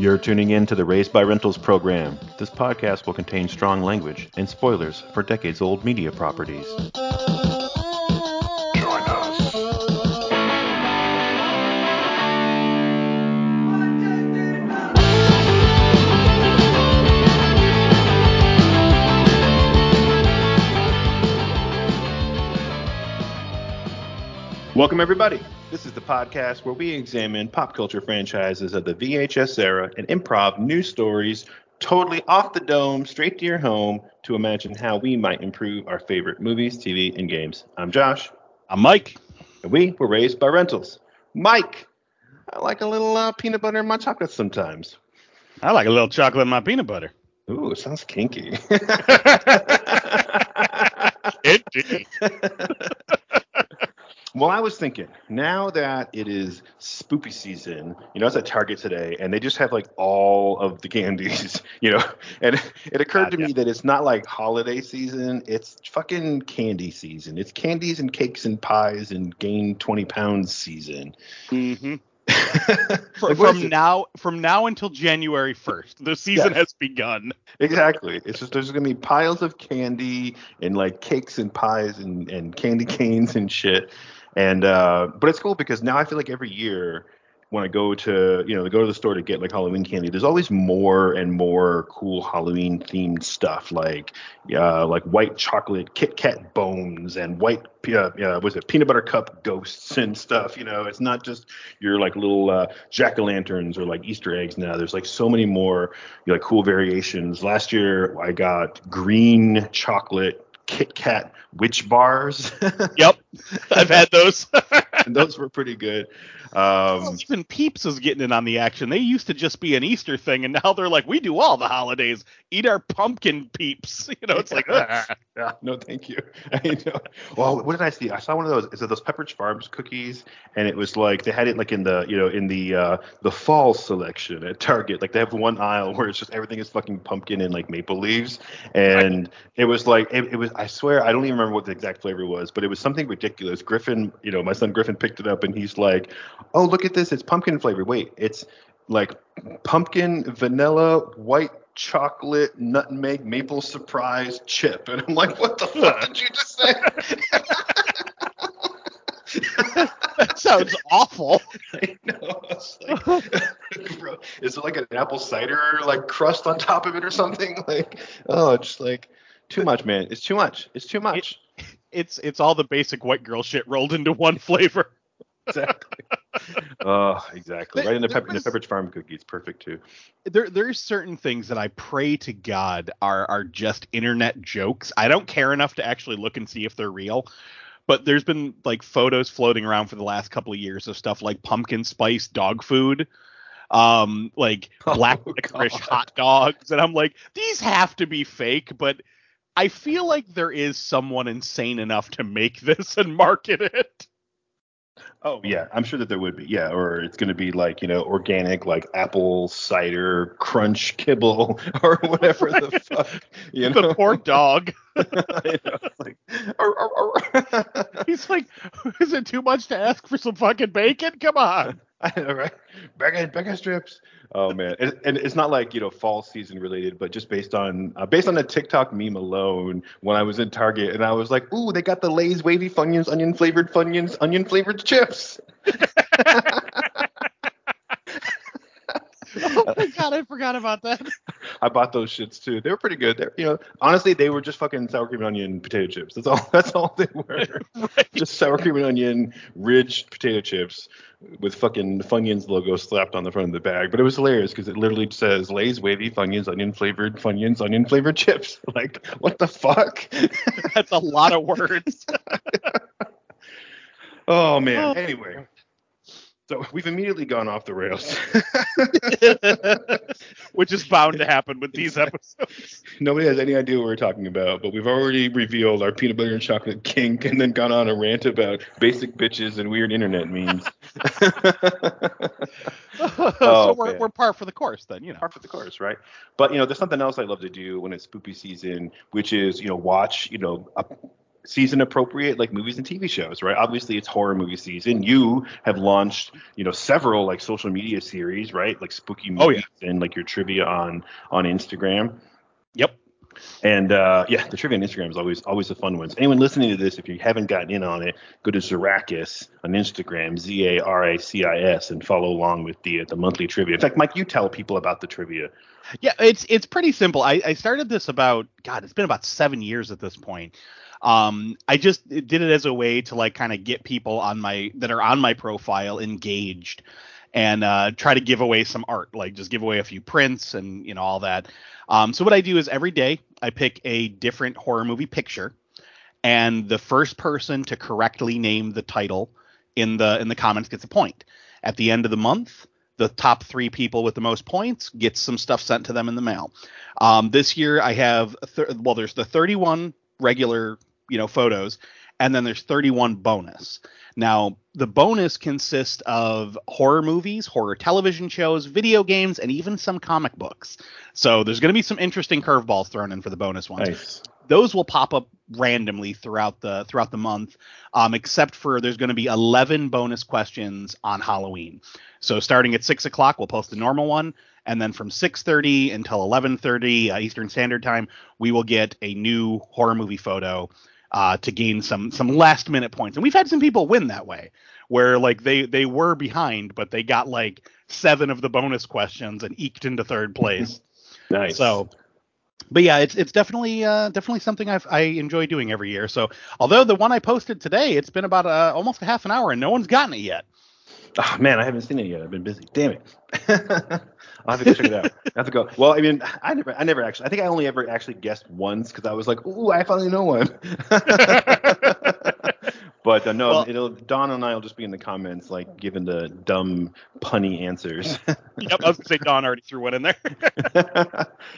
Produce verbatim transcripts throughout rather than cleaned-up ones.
You're tuning in to the Raised by Rentals program. This podcast will contain strong language and spoilers for decades-old media properties. Welcome, everybody. This is the podcast where we examine pop culture franchises of the V H S era and improv news stories totally off the dome, straight to your home, to imagine how we might improve our favorite movies, T V, and games. I'm Josh. I'm Mike. And we were raised by rentals. Mike, I like a little uh, peanut butter in my chocolate sometimes. I like a little chocolate in my peanut butter. Ooh, sounds kinky. Kinky. Well, I was thinking, now that it is spoopy season, you know, I was at Target today, and they just have, like, all of the candies, you know, and it occurred God, to yeah. me that it's not, like, holiday season, it's fucking candy season. It's candies and cakes and pies and gain twenty pounds season. Mm-hmm. Like, from now from now until January first, the season yeah. has begun. Exactly. It's just there's gonna be piles of candy and like cakes and pies and, and candy canes and shit. And uh, but it's cool because now I feel like every year when I go to you know go to the store to get like Halloween candy, there's always more and more cool Halloween themed stuff like uh, like white chocolate Kit Kat bones and white uh, uh, what's it peanut butter cup ghosts and stuff. You know, it's not just your like little uh, jack o' lanterns or like Easter eggs now. There's like so many more you know, like cool variations. Last year I got green chocolate Kit Kat witch bars. Yep, I've had those. And those were pretty good. Um, Even Peeps is getting in on the action. They used to just be an Easter thing, and now they're like, we do all the holidays. Eat our pumpkin Peeps. You know, it's like, ah, no, thank you. I know. Well, what did I see? I saw one of those. It's those Pepperidge Farm cookies, and it was like they had it like in the you know in the uh, the fall selection at Target. Like they have one aisle where it's just everything is fucking pumpkin and like maple leaves, and I, it was like it, it was. I swear I don't even remember what the exact flavor was, but it was something ridiculous. Griffin, you know, my son Griffin picked it up, and he's like, oh, look at this. It's pumpkin flavor. Wait, it's like pumpkin, vanilla, white chocolate, nutmeg, maple surprise chip. And I'm like, what the fuck did you just say? That sounds awful. I know. It's like, bro, is it like an apple cider like crust on top of it or something? Like, oh, just like too much, man. It's too much. It's too much. It, it's it's all the basic white girl shit rolled into one flavor. Exactly. Oh, exactly. There, right in the, pep- was, in the Pepperidge Farm cookie, it's perfect too. There, there's certain things that I pray to God are are just internet jokes. I don't care enough to actually look and see if they're real. But there's been like photos floating around for the last couple of years of stuff like pumpkin spice dog food, um, like oh, black licorice God. hot dogs, and I'm like, these have to be fake, but I feel like there is someone insane enough to make this and market it. Oh, yeah, I'm sure that there would be. Yeah, or it's going to be like, you know, organic, like apple cider crunch kibble or whatever the fuck. You know? The poor dog. I know, like, ar, ar, ar. He's like, is it too much to ask for some fucking bacon? Come on. I know, right? Bacon, bacon strips. Oh, man. And, and it's not like, you know, fall season related, but just based on uh, based on a TikTok meme alone when I was in Target and I was like, ooh, they got the Lay's wavy Funyuns, onion flavored Funyuns, onion flavored chips. Oh my God, I forgot about that. I bought those shits too. They were pretty good. They're, you know, honestly, they were just fucking sour cream and onion potato chips. That's all. That's all they were. Right. Just sour cream and onion Ridge potato chips with fucking Funyuns logo slapped on the front of the bag. But it was hilarious because it literally says Lay's wavy Funyuns, onion flavored Funyuns, onion flavored chips. Like, what the fuck? That's a lot of words. Oh man. Oh. Anyway. So we've immediately gone off the rails. Which is bound to happen with these episodes. Nobody has any idea what we're talking about, but we've already revealed our peanut butter and chocolate kink and then gone on a rant about basic bitches and weird internet memes. so oh, we're, we're par for the course then, you know. Par for the course, right? But, you know, there's something else I love to do when it's spoopy season, which is, you know, watch, you know, a season appropriate, like movies and T V shows, right? Obviously, it's horror movie season. You have launched, you know, several like social media series, right? Like spooky movies oh, yeah. and like your trivia on on Instagram. Yep. And uh, yeah, the trivia on Instagram is always always the fun ones. Anyone listening to this, if you haven't gotten in on it, go to Zarakis on Instagram, Z A R A C I S, and follow along with the the monthly trivia. In fact, Mike, you tell people about the trivia. Yeah, it's it's pretty simple. I, I started this about, God, it's been about seven years at this point. Um, I just did it as a way to like kind of get people on my that are on my profile engaged. And uh, try to give away some art, like just give away a few prints and, you know, all that. Um, so what I do is every day I pick a different horror movie picture, and the first person to correctly name the title in the in the comments gets a point. At the end of the month, the top three people with the most points get some stuff sent to them in the mail. Um, this year I have th- well, there's the thirty-one regular, you know, photos, and then there's thirty-one bonus. Now, the bonus consists of horror movies, horror television shows, video games, and even some comic books. So there's going to be some interesting curveballs thrown in for the bonus ones. Nice. Those will pop up randomly throughout the throughout the month, um, except for there's going to be eleven bonus questions on Halloween. So starting at six o'clock, we'll post the normal one. And then from six thirty until eleven thirty uh, Eastern Standard Time, we will get a new horror movie photo. Uh, to gain some some last minute points. And we've had some people win that way, where like they they were behind, but they got like seven of the bonus questions and eked into third place. Nice. So, but yeah, it's it's definitely uh, definitely something I I enjoy doing every year. So, although the one I posted today, it's been about uh, almost a half an hour and no one's gotten it yet. Oh, man, I haven't seen it yet. I've been busy. Damn it. I'll have to go check it out. I have to go. Well, I mean, I never I never actually – I think I only ever actually guessed once because I was like, ooh, I finally know one. But uh, no, well, it'll, Don and I will just be in the comments, like, giving the dumb, punny answers. Yep, I was going to say Don already threw one in there.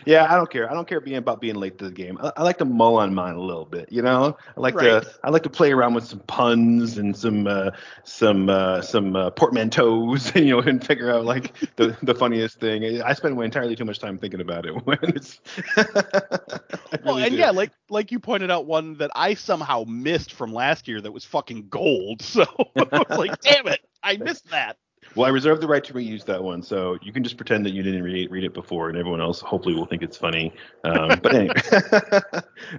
Yeah, I don't care. I don't care being about being late to the game. I, I like to mull on mine a little bit, you know? I like right. to I like to play around with some puns and some uh, some uh, some uh, portmanteaus, you know, and figure out, like, the, the funniest thing. I spend entirely too much time thinking about it. When it's well, really and do. yeah, like like you pointed out one that I somehow missed from last year that was fucking gold. So I was like, damn it, I missed that. Well, I reserve the right to reuse that one, so you can just pretend that you didn't read, read it before, and everyone else hopefully will think it's funny. Um, but anyway,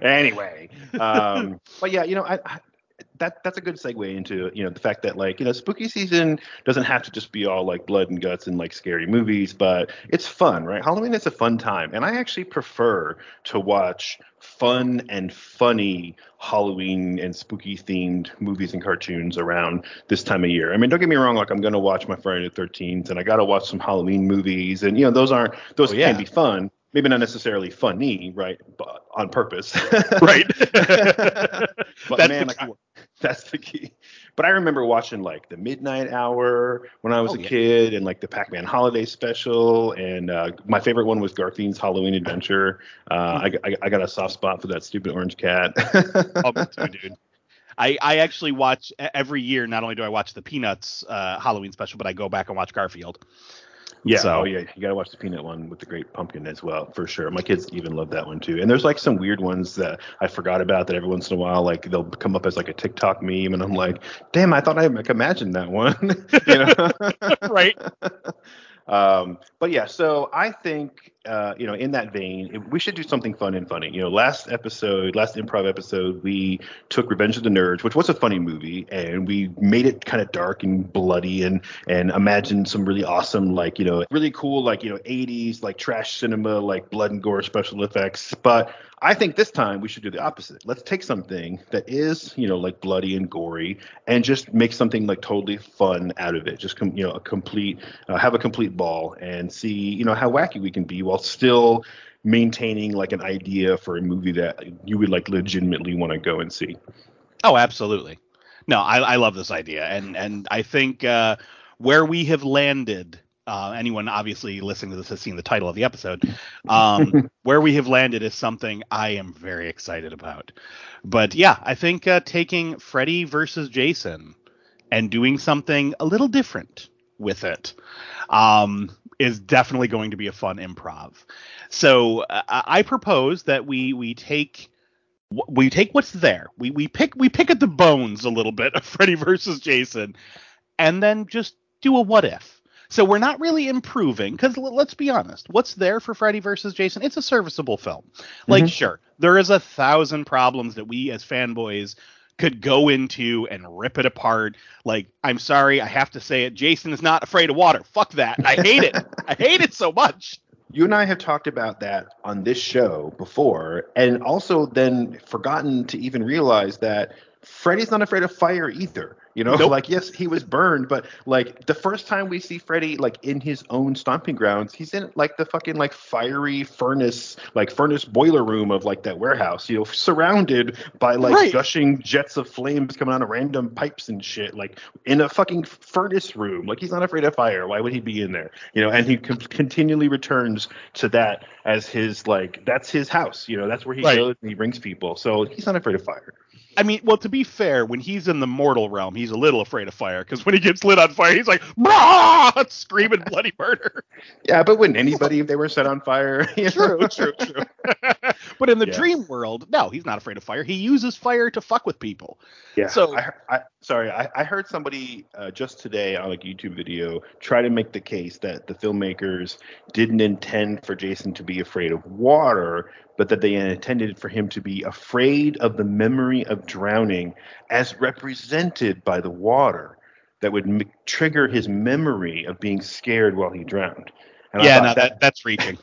anyway. Um, but yeah, you know, I, I that that's a good segue into, you know, the fact that, like, you know, spooky season doesn't have to just be all like blood and guts and like scary movies, but it's fun, right? Halloween is a fun time, and I actually prefer to watch fun and funny Halloween and spooky themed movies and cartoons around this time of year. I mean, don't get me wrong, like, I'm going to watch my Friday the thirteenth, and I got to watch some Halloween movies, and, you know, those aren't those oh, yeah. can be fun. Maybe not necessarily funny, right? But on purpose. Right. But that's man, the like, that's the key. But I remember watching like The Midnight Hour when I was oh, a yeah. kid, and like the Pac-Man holiday special. And uh, my favorite one was Garfield's Halloween Adventure. Uh, I, I, I got a soft spot for that stupid orange cat. Oh, that's my dude. I, I actually watch every year. Not only do I watch the Peanuts uh, Halloween special, but I go back and watch Garfield. Yeah, so. oh, yeah, you got to watch the Peanut one with the Great Pumpkin as well, for sure. My kids even love that one, too. And there's, like, some weird ones that I forgot about that every once in a while, like, they'll come up as, like, a TikTok meme, and I'm like, damn, I thought I like, imagined that one. You know? Right. Um, but, yeah, so I think... Uh, you know, in that vein, we should do something fun and funny. You know, last episode, last improv episode, we took Revenge of the Nerds, which was a funny movie, and we made it kind of dark and bloody, and and imagined some really awesome, like, you know, really cool, like, you know, eighties, like, trash cinema, like, blood and gore special effects. But I think this time we should do the opposite. Let's take something that is, you know, like, bloody and gory, and just make something, like, totally fun out of it. Just, com- you know, a complete, uh, have a complete ball, and see, you know, how wacky we can be while still maintaining like an idea for a movie that you would like legitimately want to go and see. Oh, absolutely. No, I, I love this idea. And, and I think uh, where we have landed, uh, anyone obviously listening to this has seen the title of the episode, um, where we have landed is something I am very excited about. But yeah, I think uh, taking Freddy versus Jason and doing something a little different with it. Um, is definitely going to be a fun improv. So uh, I propose that we we take we take what's there. We we pick we pick at the bones a little bit of Freddy versus Jason, and then just do a what if. So we're not really improving, because l- let's be honest, what's there for Freddy versus Jason? It's a serviceable film. Like, mm-hmm. Sure, there is a thousand problems that we as fanboys could go into and rip it apart. Like, I'm sorry, I have to say it. Jason is not afraid of water. Fuck that. I hate it. I hate it so much. You and I have talked about that on this show before, and also then forgotten to even realize that Freddy's not afraid of fire either. You know, nope. Like, yes, he was burned, but like the first time we see Freddy, like in his own stomping grounds, he's in like the fucking like fiery furnace, like furnace boiler room of like that warehouse, you know, surrounded by like right. gushing jets of flames coming out of random pipes and shit, like in a fucking furnace room. Like, he's not afraid of fire. Why would he be in there? You know, and he com- continually returns to that as his like, that's his house. You know, that's where he right. goes and he brings people. So he's not afraid of fire. I mean, well, to be fair, when he's in the mortal realm, he's a little afraid of fire, because when he gets lit on fire, he's like, brah! Screaming bloody murder. Yeah, but wouldn't anybody if they were set on fire? True, true, true. But in the yeah. dream world, no, he's not afraid of fire. He uses fire to fuck with people. Yeah. So, I, I, sorry, I, I heard somebody uh, just today on a like, YouTube video try to make the case that the filmmakers didn't intend for Jason to be afraid of water, but that they intended for him to be afraid of the memory of drowning as represented by the water that would m- trigger his memory of being scared while he drowned. And yeah, I no, that, that, that's reaching.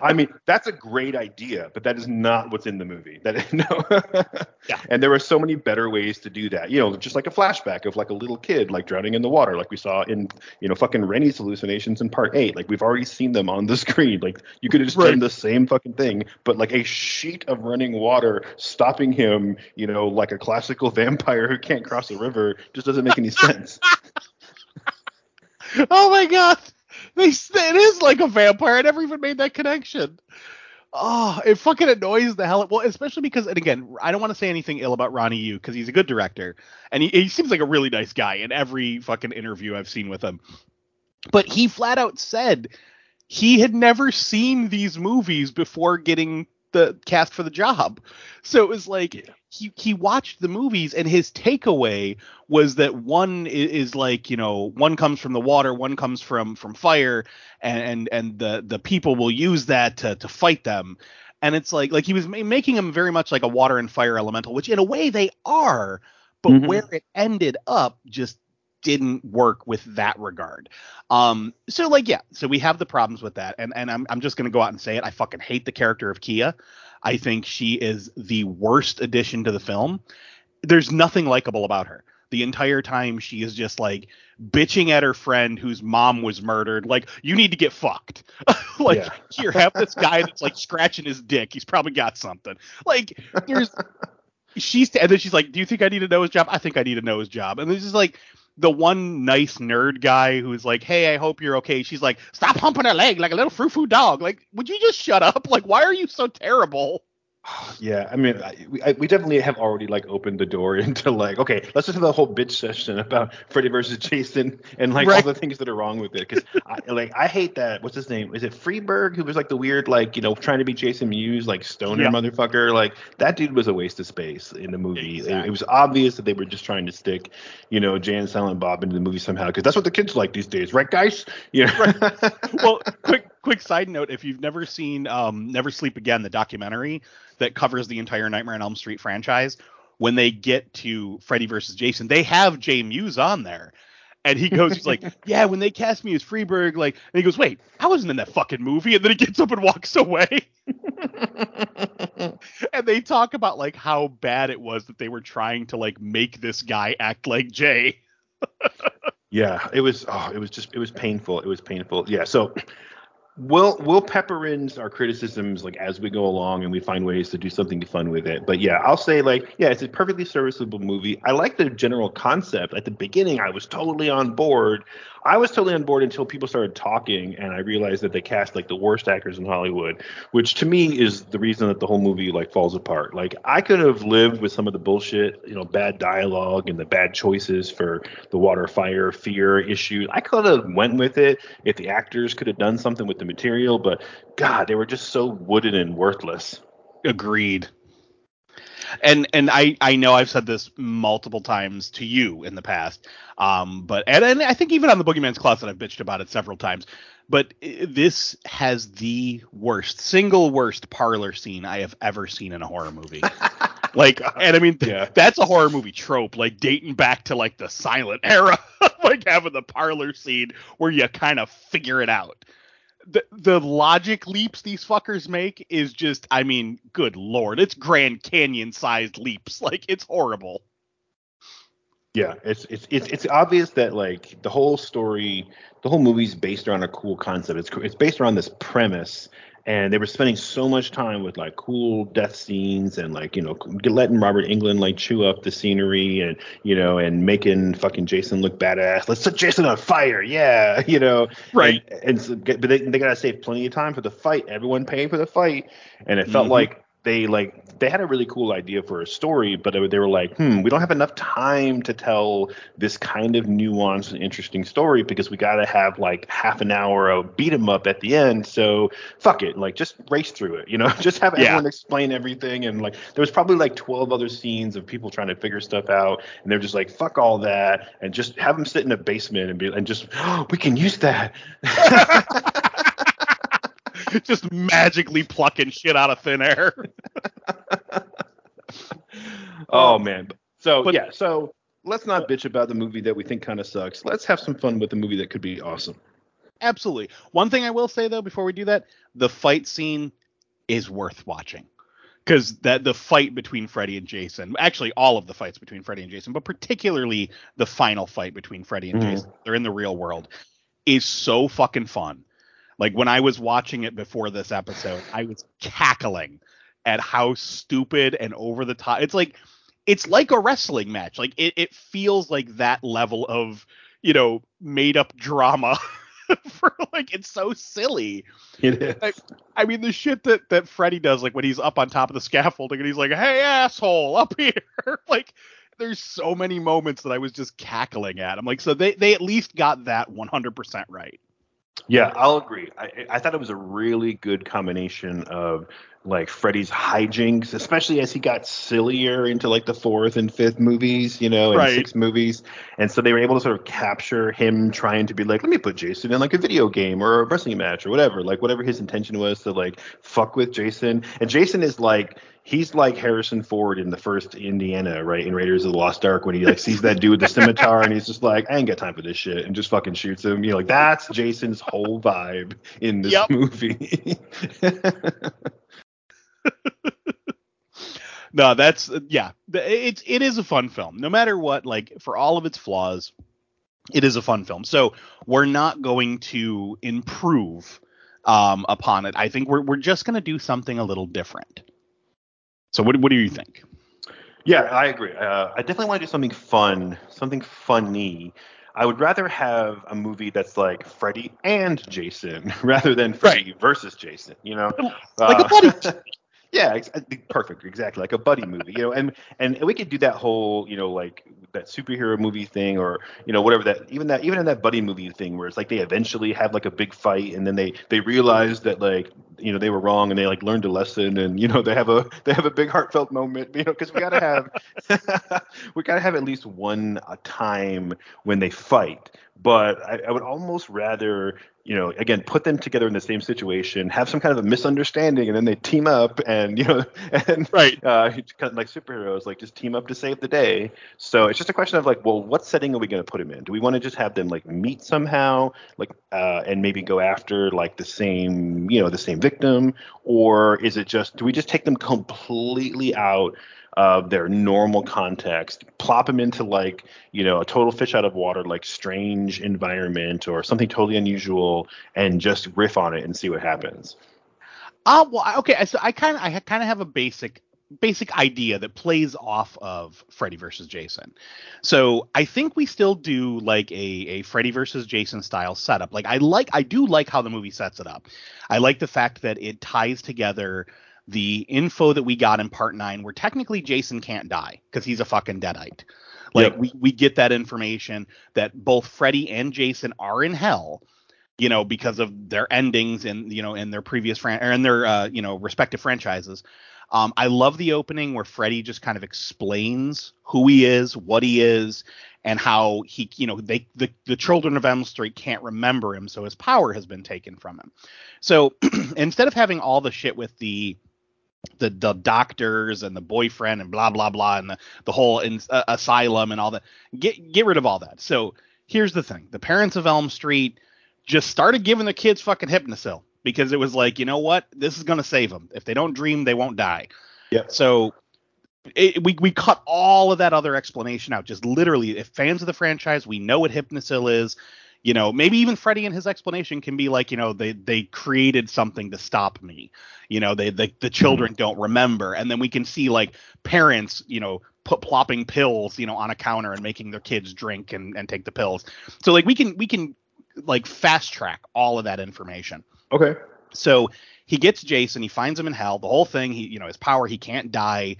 I mean, that's a great idea, but that is not what's in the movie. That no. Yeah. And there were so many better ways to do that. You know, just like a flashback of like a little kid like drowning in the water, like we saw in, you know, fucking Rennie's hallucinations in part eight. Like, we've already seen them on the screen. Like, you could have just right. done the same fucking thing, but like a sheet of running water stopping him, you know, like a classical vampire who can't cross a river, just doesn't make any sense. Oh my God. They, it is like a vampire. I never even made that connection. Oh, it fucking annoys the hell. Well, especially because, and again, I don't want to say anything ill about Ronnie Yu, because he's a good director. And he, he seems like a really nice guy in every fucking interview I've seen with him. But he flat out said he had never seen these movies before getting the cast for the job. So it was like yeah. he, he watched the movies, and his takeaway was that one is, is like, you know, one comes from the water, one comes from from fire, and and, and the, the people will use that to, to fight them. And it's like like he was ma- making them very much like a water and fire elemental, which in a way they are, but mm-hmm. where it ended up just didn't work with that regard. Um, so like, yeah, so we have the problems with that. And and I'm I'm just going to go out and say it. I fucking hate the character of Kia. I think she is the worst addition to the film. There's nothing likable about her. The entire time she is just like bitching at her friend whose mom was murdered. Like, you need to get fucked. Like, yeah. Here, have this guy that's like scratching his dick. He's probably got something. Like, there's she's and then she's like, do you think I need to know his job? I think I need to know his job. And this is like the one nice nerd guy who's like, hey, I hope you're okay. She's like, stop humping her leg like a little frou-frou dog. Like, would you just shut up? Like, why are you so terrible? Yeah, I mean, I, we, I, we definitely have already, like, opened the door into, like, okay, let's just have a whole bitch session about Freddy versus Jason and, like, right. all the things that are wrong with it. Because, I, like, I hate that. What's his name? Is it Freeberg? Who was, like, the weird, like, you know, trying to be Jason Mewes, like, stoner yeah. motherfucker. Like, that dude was a waste of space in the movie. Exactly. It, it was obvious that they were just trying to stick, you know, Jay and Silent Bob into the movie somehow. Because that's what the kids like these days. Right, guys? You know? Right. Well, quick. Quick side note, if you've never seen um, Never Sleep Again, the documentary that covers the entire Nightmare on Elm Street franchise, when they get to Freddy versus Jason, they have Jay Mewes on there. And he goes, he's like, yeah, when they cast me as Freeberg, like, and he goes, wait, I wasn't in that fucking movie. And then he gets up and walks away. And they talk about, like, how bad it was that they were trying to, like, make this guy act like Jay. Yeah, it was, oh, it was just, it was painful. It was painful. Yeah, so... We'll, we'll pepper in our criticisms like as we go along and we find ways to do something fun with it. But yeah, I'll say like, yeah, it's a perfectly serviceable movie. I like the general concept. At the beginning, I was totally on board. I was totally on board until people started talking and I realized that they cast like the worst actors in Hollywood, which to me is the reason that the whole movie like falls apart. Like I could have lived with some of the bullshit, you know, bad dialogue and the bad choices for the water, fire, fear issue. I could have went with it if the actors could have done something with the material, but God, they were just so wooden and worthless. Agreed. And and I, I know I've said this multiple times to you in the past, um, but and, and I think even on the Boogeyman's Closet I've bitched about it several times. But this has the worst, single worst parlor scene I have ever seen in a horror movie. Like, and I mean, th- yeah. that's a horror movie trope, like dating back to like the silent era, like having the parlor scene where you kind of figure it out. The the logic leaps these fuckers make is just, I mean, good Lord, it's Grand Canyon sized leaps. Like, it's horrible. Yeah, it's, it's it's it's obvious that like the whole story, the whole movie's based around a cool concept. It's it's based around this premise, and they were spending so much time with like cool death scenes and like, you know, letting Robert Englund like chew up the scenery and, you know, and making fucking Jason look badass. Let's set Jason on fire, yeah, you know. Right. And, and so, but they they gotta save plenty of time for the fight. Everyone paying for the fight, and it felt mm-hmm. like. They like they had a really cool idea for a story, but they were like, hmm, we don't have enough time to tell this kind of nuanced and interesting story because we got to have like half an hour of beat 'em up at the end. So fuck it. Like, just race through it, you know, just have yeah. everyone explain everything. And like there was probably like twelve other scenes of people trying to figure stuff out. And they're just like, fuck all that. And just have them sit in a basement and be and just, oh, we can use that. Just magically plucking shit out of thin air. Oh, man. So, but, yeah. So let's not bitch about the movie that we think kind of sucks. Let's have some fun with the movie that could be awesome. Absolutely. One thing I will say, though, before we do that, the fight scene is worth watching. Because that the fight between Freddy and Jason, actually all of the fights between Freddy and Jason, but particularly the final fight between Freddy and mm-hmm. Jason, they're in the real world, is so fucking fun. Like, when I was watching it before this episode, I was cackling at how stupid and over the top. It's like it's like a wrestling match. Like, it, it feels like that level of, you know, made up drama. For like, it's so silly. It is. I, I mean, the shit that, that Freddy does, like when he's up on top of the scaffolding and he's like, hey, asshole, up here. Like, there's so many moments that I was just cackling at. I'm like, so they, they at least got that one hundred percent right. Yeah, I'll agree. I, I thought it was a really good combination of like Freddy's hijinks, especially as he got sillier into like the fourth and fifth movies, you know, and right. sixth movies. And so they were able to sort of capture him trying to be like, let me put Jason in like a video game or a wrestling match or whatever, like whatever his intention was to like fuck with Jason. And Jason is like, he's like Harrison Ford in the first Indiana, right, in Raiders of the Lost Ark, when he like sees that dude with the scimitar and he's just like, I ain't got time for this shit, and just fucking shoots him. You know, like that's Jason's whole vibe in this yep. movie. No, that's yeah. It's it is a fun film. No matter what, like for all of its flaws, it is a fun film. So we're not going to improve um, upon it. I think we're we're just going to do something a little different. So what what do you think? Yeah, I agree. Uh, I definitely want to do something fun, something funny. I would rather have a movie that's like Freddy and Jason rather than Freddy right. versus Jason. You know, like uh, a buddy. Yeah, ex- perfect, exactly, like a buddy movie, you know, and and we could do that whole, you know, like that superhero movie thing, or you know, whatever that, even that, even in that buddy movie thing, where it's like they eventually have like a big fight, and then they they realize that like, you know, they were wrong, and they like learned a lesson, and you know, they have a they have a big heartfelt moment, you know, because we gotta have we gotta have at least one time when they fight. But I, I would almost rather, you know, again, put them together in the same situation, have some kind of a misunderstanding, and then they team up and, you know, and right. uh, like superheroes, like just team up to save the day. So it's just a question of like, well, what setting are we going to put them in? Do we want to just have them like meet somehow, like uh, and maybe go after like the same, you know, the same victim? Or is it just, do we just take them completely out of their normal context, plop them into like, you know, a total fish out of water, like strange environment or something totally unusual, and just riff on it and see what happens? Uh, well, okay, so I kind of I kind of have a basic basic idea that plays off of Freddy versus Jason. So I think we still do like a, a Freddy versus Jason style setup. Like I like I do like how the movie sets it up. I like the fact that it ties together the info that we got in part nine, where technically Jason can't die because he's a fucking deadite. Like yep. we, we get that information that both Freddy and Jason are in hell, you know, because of their endings and, you know, in their previous fran- or in their, uh, you know, respective franchises. Um, I love the opening where Freddy just kind of explains who he is, what he is, and how he, you know, they the, the children of Elm Street can't remember him, so his power has been taken from him. So instead of having all the shit with the the the doctors and the boyfriend and blah blah blah and the the whole in, uh, asylum and all that, get get rid of all that. So here's the thing: the parents of Elm Street just started giving their kids fucking Hypnocil because it was like, you know what, this is gonna save them. If they don't dream, they won't die. Yeah. So it, we we cut all of that other explanation out. Just literally, if fans of the franchise, we know what Hypnocil is. You know, maybe even Freddy and his explanation can be like, you know, they they created something to stop me. You know, they, they the children mm-hmm. don't remember. And then we can see like parents, you know, put plopping pills, you know, on a counter and making their kids drink and, and take the pills. So like we can we can like fast track all of that information. OK, so he gets Jason. He finds him in hell. The whole thing. He, you know, his power. He can't die.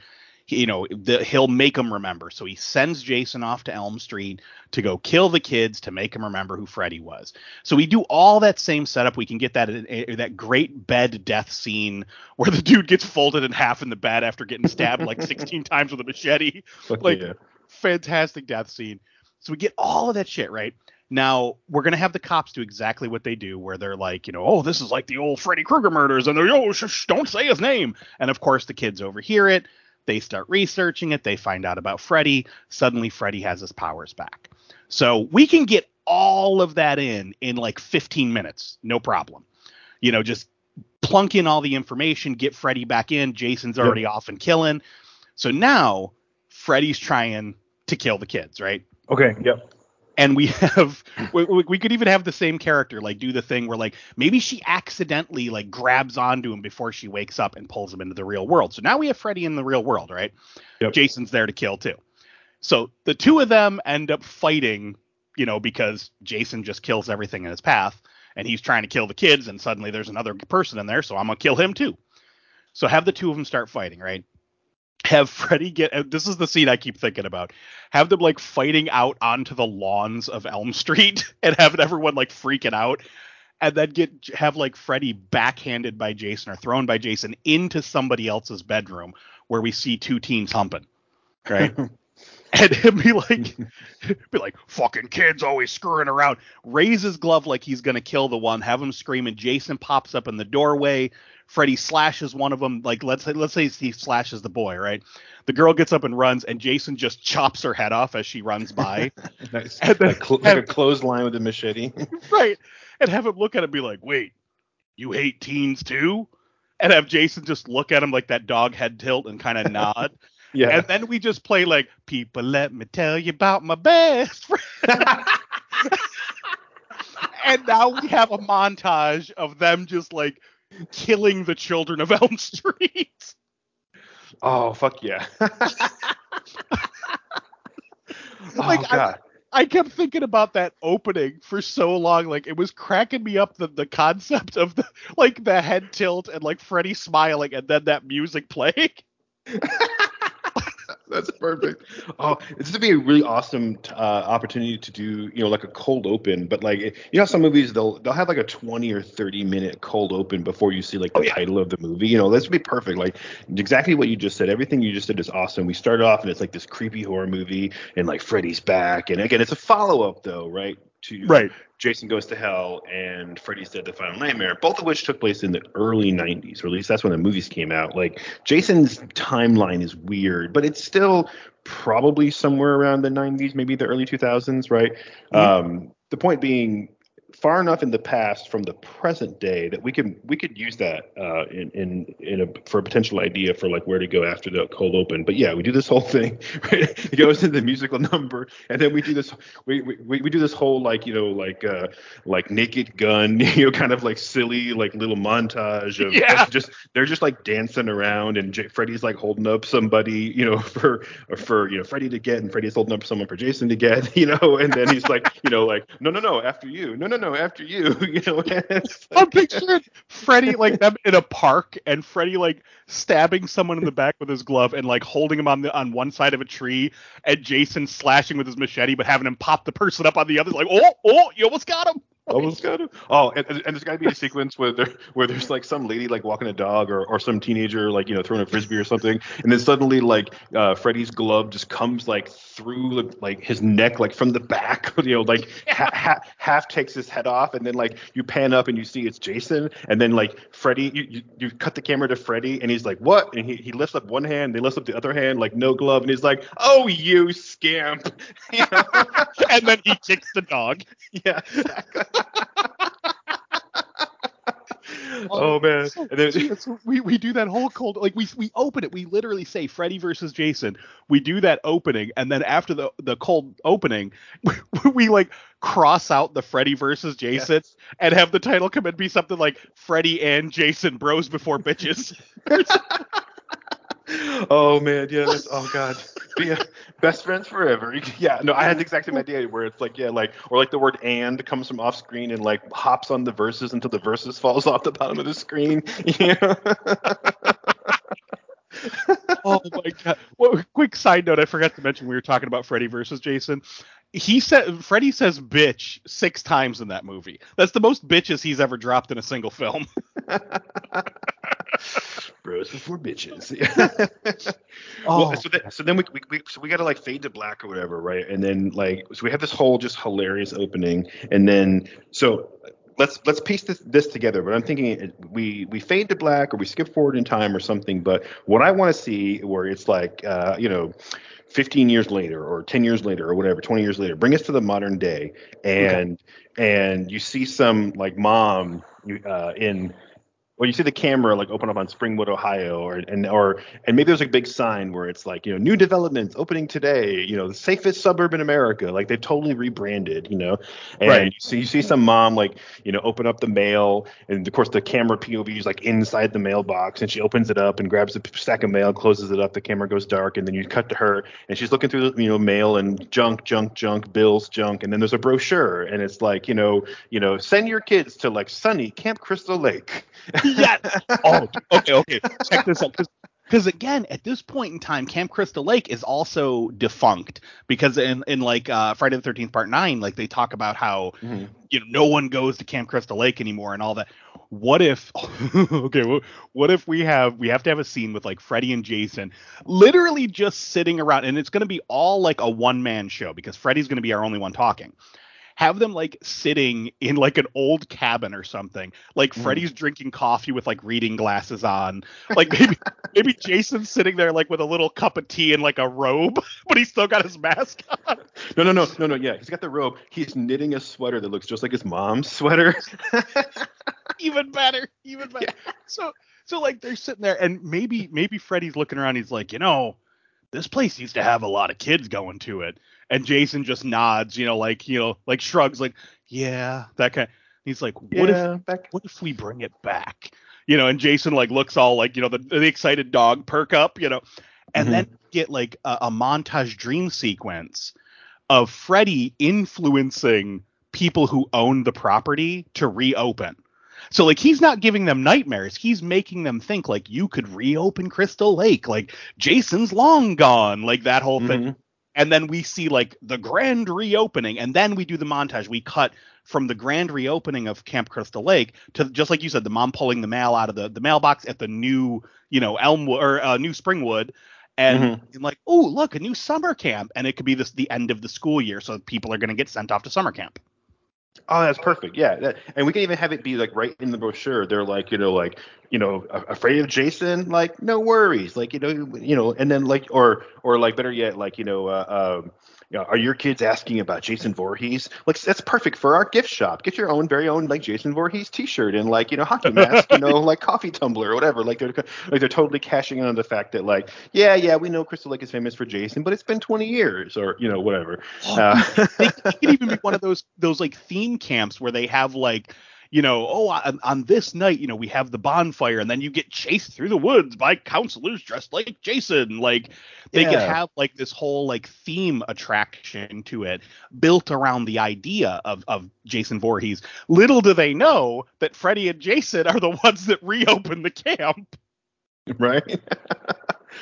You know, the, he'll make him remember. So he sends Jason off to Elm Street to go kill the kids to make him remember who Freddy was. So we do all that same setup. We can get that uh, that great bed death scene where the dude gets folded in half in the bed after getting stabbed like sixteen times with a machete. Fuck like, yeah. Fantastic death scene. So we get all of that shit, right? Now, we're going to have the cops do exactly what they do, where they're like, you know, oh, this is like the old Freddy Krueger murders. And they're, oh, sh- sh- don't say his name. And, of course, the kids overhear it. They start researching it. They find out about Freddy. Suddenly, Freddy has his powers back. So we can get all of that in in like fifteen minutes. No problem. You know, just plunk in all the information, get Freddy back in. Jason's already yep. off and killing. So now Freddy's trying to kill the kids, right? Okay. Yep. And we have we, we could even have the same character, like, do the thing where, like, maybe she accidentally, like, grabs onto him before she wakes up and pulls him into the real world. So now we have Freddy in the real world, right? Yep. Jason's there to kill, too. So the two of them end up fighting, you know, because Jason just kills everything in his path. And he's trying to kill the kids. And suddenly there's another person in there. So I'm going to kill him, too. So have the two of them start fighting, right? Have Freddy get, this is the scene I keep thinking about, have them like fighting out onto the lawns of Elm Street and have everyone like freaking out, and then get have like Freddy backhanded by Jason or thrown by Jason into somebody else's bedroom where we see two teens humping, right? And him be like, be like, fucking kids always screwing around. Raise his glove like he's going to kill the one. Have him scream, and Jason pops up in the doorway. Freddy slashes one of them. Like, let's say, let's say he slashes the boy, right? The girl gets up and runs, and Jason just chops her head off as she runs by. Nice. Then, like, cl- like a clothesline with a machete. Right. And have him look at him and be like, wait, you hate teens too? And have Jason just look at him like that dog head tilt and kind of nod. Yeah. And then we just play like, people, let me tell you about my best friend. And now we have a montage of them just like killing the children of Elm Street. Oh, fuck yeah. Like, oh, God. I, I kept thinking about that opening for so long. Like, it was cracking me up, the, the concept of the, like, the head tilt and like Freddy smiling and then that music playing. That's perfect. Oh, this would be a really awesome uh, opportunity to do, you know, like a cold open. But like, you know, some movies they'll they'll have like a twenty or thirty minute cold open before you see like the oh, yeah. title of the movie. You know, this would be perfect. Like exactly what you just said. Everything you just did is awesome. We started off and it's like this creepy horror movie, and like Freddy's back, and again, it's a follow up though, right? To right. Jason Goes to Hell and Freddy's Dead the Final Nightmare, both of which took place in the early nineties, or at least that's when the movies came out. Like, Jason's timeline is weird, but it's still probably somewhere around the nineties, maybe the early two thousands, right? Yeah. Um, the point being, far enough in the past from the present day that we can we could use that uh, in in in a for a potential idea for like where to go after the cold open. But yeah, we do this whole thing. Right? It goes into the musical number, and then we do this we we, we do this whole like you know like uh, like Naked Gun, you know, kind of like silly like little montage of yeah. just they're just like dancing around, and J- Freddy's like holding up somebody, you know, for for you know Freddy to get, and Freddy's holding up someone for Jason to get, you know, and then he's like you know like no no no after you no no no. after you, you know. It's like, I'm picturing Freddy like them in a park, and Freddy like stabbing someone in the back with his glove, and like holding him on the on one side of a tree, and Jason slashing with his machete, but having him pop the person up on the other. Like, oh, oh, you almost got him. Almost got him. Oh, and, and there's got to be a sequence where there, where there's like some lady like walking a dog, or, or some teenager like, you know, throwing a frisbee or something, and then suddenly like uh, Freddy's glove just comes like through like his neck, like from the back, you know, like ha- ha- half takes his head off, and then like you pan up and you see it's Jason, and then like Freddy, you you, you cut the camera to Freddy, and he's like, what? And he, he lifts up one hand, they lift up the other hand, like no glove, and he's like, oh, you scamp, you know? And then he kicks the dog. Yeah, exactly. Oh, oh man, so, and then, so we we do that whole cold, like we we open it, we literally say Freddy versus Jason, we do that opening, and then after the the cold opening we, we like cross out the Freddy versus Jason, yes, and have the title come and be something like Freddy and Jason, bros before bitches. Oh man, yeah, that's, oh god, yeah, best friends forever. Yeah, no, I had the exact same idea where it's like, yeah, like, or like the word and comes from off screen and like hops on the verses until the verses falls off the bottom of the screen. Yeah. Oh my god. Well, quick side note, I forgot to mention we were talking about Freddy versus Jason. He said Freddy says bitch six times in that movie. That's the most bitches he's ever dropped in a single film. Bros before bitches. Oh. Well, so, that, so then we, we, we so we gotta like fade to black or whatever, right? And then like so we have this whole just hilarious opening, and then so let's let's piece this this together. But I'm thinking we we fade to black, or we skip forward in time or something. But what I want to see where it's like uh, you know, fifteen years later, or ten years later, or whatever, twenty years later, bring us to the modern day, and okay. and you see some like mom uh, in. Well, you see the camera like open up on Springwood, Ohio, or and or and maybe there's a big sign where it's like, you know, new developments opening today, you know, the safest suburb in America. Like they've totally rebranded, you know. And right. So you see some mom like, you know, open up the mail, and of course the camera P O V is like inside the mailbox, and she opens it up and grabs a stack of mail, closes it up, the camera goes dark, and then you cut to her and she's looking through the, you know, mail and junk, junk, junk, bills, junk, and then there's a brochure and it's like, you know, you know, send your kids to like sunny Camp Crystal Lake. Yes. Oh, okay, okay. Check this out. Because, again, at this point in time, Camp Crystal Lake is also defunct. Because in, in like, uh, Friday the thirteenth Part nine, like, they talk about how, mm-hmm. you know, no one goes to Camp Crystal Lake anymore and all that. What if, okay, well, what if we have, we have to have a scene with, like, Freddy and Jason literally just sitting around. And it's going to be all, like, a one-man show because Freddy's going to be our only one talking. Have them, like, sitting in, like, an old cabin or something. Like, mm. Freddy's drinking coffee with, like, reading glasses on. Like, maybe maybe Jason's sitting there, like, with a little cup of tea and, like, a robe. But he's still got his mask on. No, no, no. No, no, yeah. He's got the robe. He's knitting a sweater that looks just like his mom's sweater. Even better. Even better. Yeah. So, so like, they're sitting there. And maybe maybe Freddy's looking around. He's like, you know, this place used to have a lot of kids going to it. And Jason just nods, you know, like, you know, like shrugs, like, yeah, that kind of, he's like, what yeah, if, what if we bring it back? You know, and Jason like looks all like, you know, the, the excited dog perk up, you know, and mm-hmm. then get like a, a montage dream sequence of Freddy influencing people who own the property to reopen. So, like, he's not giving them nightmares. He's making them think, like, you could reopen Crystal Lake. Like, Jason's long gone. Like, that whole mm-hmm. thing. And then we see, like, the grand reopening. And then we do the montage. We cut from the grand reopening of Camp Crystal Lake to, just like you said, the mom pulling the mail out of the, the mailbox at the new, you know, Elmwood or uh, new Springwood. And, mm-hmm. and like, oh, look, a new summer camp. And it could be this, the end of the school year. So people are going to get sent off to summer camp. Oh, that's perfect. Yeah. That, and we can even have it be like right in the brochure. They're like, you know, like, you know, afraid of Jason, like, no worries. Like, you know, you know, and then like or or like better yet, like, you know, uh, um, you know, are your kids asking about Jason Voorhees? Like, that's perfect for our gift shop. Get your own very own like Jason Voorhees T-shirt and like, you know, hockey mask, you know, like coffee tumbler or whatever. Like they're like they're totally cashing in on the fact that like, yeah, yeah, we know Crystal Lake is famous for Jason, but it's been twenty years or, you know, whatever. Uh, it, it could even be one of those those like theme camps where they have like, you know, oh, on, on this night, you know, we have the bonfire, and then you get chased through the woods by counselors dressed like Jason. Like, they yeah. could have, like, this whole, like, theme attraction to it built around the idea of, of Jason Voorhees. Little do they know that Freddy and Jason are the ones that reopen the camp. Right?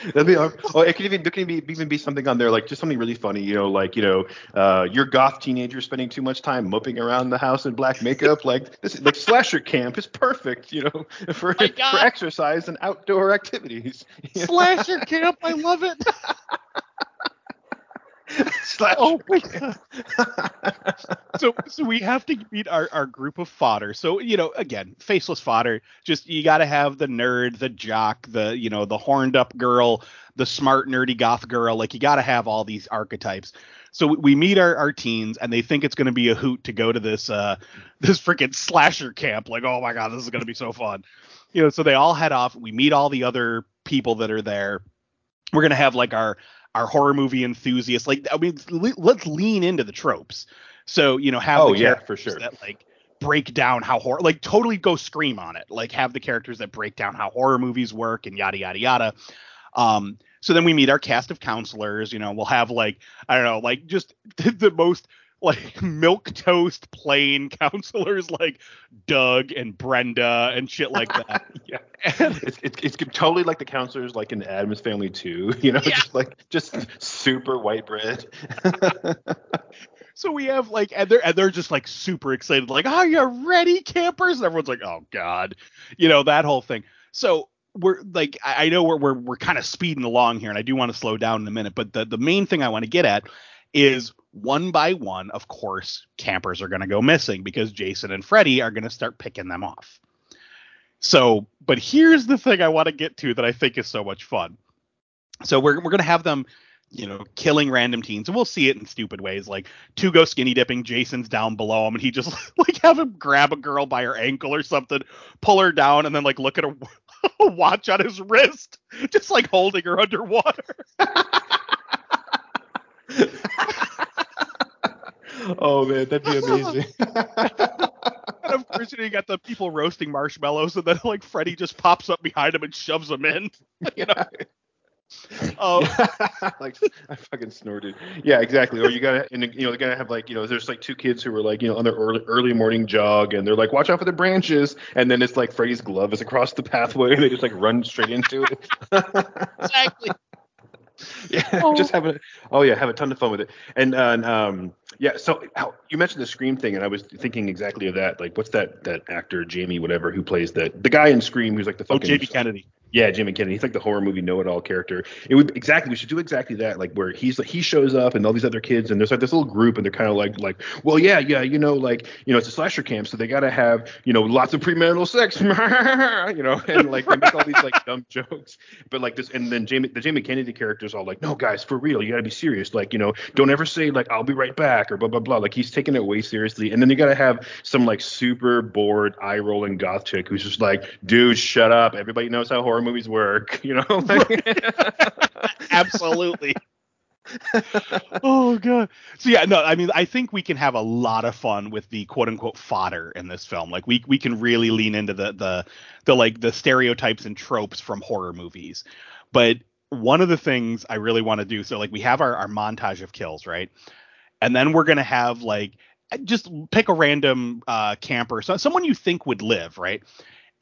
That'd be, or it could even, there could even be, even be something on there, like just something really funny, you know, like, you know, uh, your goth teenager spending too much time moping around the house in black makeup. Like this, like slasher camp is perfect, you know, for, for exercise and outdoor activities. Slasher camp, I love it. Slash. Oh my God. so so we have to meet our, our group of fodder. So, you know, again, faceless fodder, just you got to have the nerd, the jock, the, you know, the horned up girl, the smart nerdy goth girl. Like you got to have all these archetypes. So we meet our, our teens and they think it's going to be a hoot to go to this uh, this freaking slasher camp. Like, oh, my God, this is going to be so fun. You know, so they all head off. We meet all the other people that are there. We're going to have like our our horror movie enthusiasts, like, I mean, le- let's lean into the tropes. So, you know, have oh, the characters yeah, for sure. that, like, break down how horror, like, totally go Scream on it. Like, have the characters that break down how horror movies work and yada, yada, yada. Um, so then we meet our cast of counselors. You know, we'll have, like, I don't know, like, just the most, like, milquetoast plain counselors like Doug and Brenda and shit like that. Yeah, it's, it's it's totally like the counselors like in Addams Family too, you know, yeah. just like just super white bread. So we have like, and they're, and they're just like super excited, like, are you ready, campers? And everyone's like, oh God, you know, that whole thing. So we're like, I, I know we're we're we're kind of speeding along here, and I do want to slow down in a minute, but the the main thing I want to get at is one by one, of course, campers are going to go missing because Jason and Freddy are going to start picking them off. So, but here's the thing I want to get to that I think is so much fun. So we're we're going to have them, you know, killing random teens, and we'll see it in stupid ways, like two go skinny dipping, Jason's down below him, and he just like have him grab a girl by her ankle or something, pull her down, and then like look at a, a watch on his wrist, just like holding her underwater. Oh man, that'd be amazing. And of course, you know, you got the people roasting marshmallows, and then like Freddy just pops up behind him and shoves him in. You know, um, like I fucking snorted. Yeah, exactly. Or you gotta, and you know, they're gonna have like, you know, there's like two kids who were like, you know, on their early, early morning jog, and they're like, watch out for the branches, and then it's like Freddy's glove is across the pathway, and they just like run straight into it. Exactly. Yeah, oh. just have a oh yeah, have a ton of fun with it, and, uh, and um yeah. So how, you mentioned the Scream thing, and I was thinking exactly of that. Like, what's that that actor Jamie whatever who plays that the guy in Scream who's like the fucking oh Jamie Kennedy. Yeah, Jamie Kennedy. He's like the horror movie know-it-all character. It would exactly we should do exactly that, like where he's like he shows up and all these other kids, and there's like this little group, and they're kind of like like well yeah yeah you know like you know it's a slasher camp, so they gotta have you know lots of premarital sex, you know, and like they make all these like dumb jokes, but like this, and then Jamie the Jamie Kennedy character's all like, no guys, for real, you gotta be serious, like you know don't ever say like I'll be right back or blah blah blah, like he's taking it way seriously, and then you gotta have some like super bored eye rolling goth chick who's just like, dude, shut up, everybody knows how horror movies work, you know. Like, absolutely. Oh God. So yeah, no, I mean, I think we can have a lot of fun with the quote unquote fodder in this film. Like we we can really lean into the the the like the stereotypes and tropes from horror movies. But one of the things I really want to do, so like we have our, our montage of kills, right? And then we're gonna have like just pick a random uh camper, so someone you think would live, right?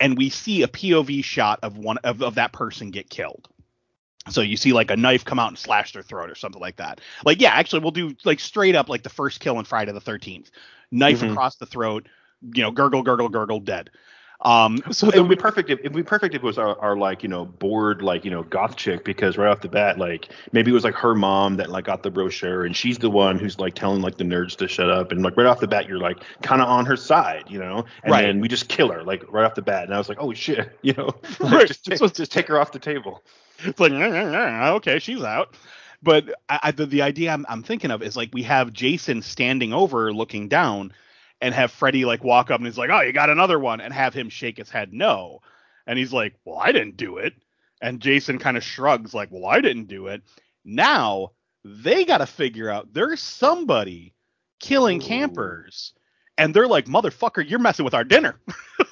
And we see a P O V shot of one of, of that person get killed. So you see like a knife come out and slash their throat or something like that. Like, yeah, actually, we'll do like straight up like the first kill on Friday the thirteenth. Knife mm-hmm. across the throat, you know, gurgle, gurgle, gurgle, dead. Um, so it would be perfect if it would be perfect if it was our, our like, you know, bored, like, you know, goth chick, because right off the bat, like maybe it was like her mom that like got the brochure, and she's the one who's like telling like the nerds to shut up. And like right off the bat, you're like kind of on her side, you know, and right. then we just kill her like right off the bat. And I was like, oh, shit, you know, like, right. just, take, just take her off the table. It's like, OK, she's out. But I, I, the, the idea I'm, I'm thinking of is like we have Jason standing over looking down, and have Freddy like walk up and he's like, oh, you got another one, and have him shake his head no. And he's like, well, I didn't do it. And Jason kind of shrugs like, well, I didn't do it. Now they got to figure out there's somebody killing Ooh. campers. And they're like, motherfucker, you're messing with our dinner.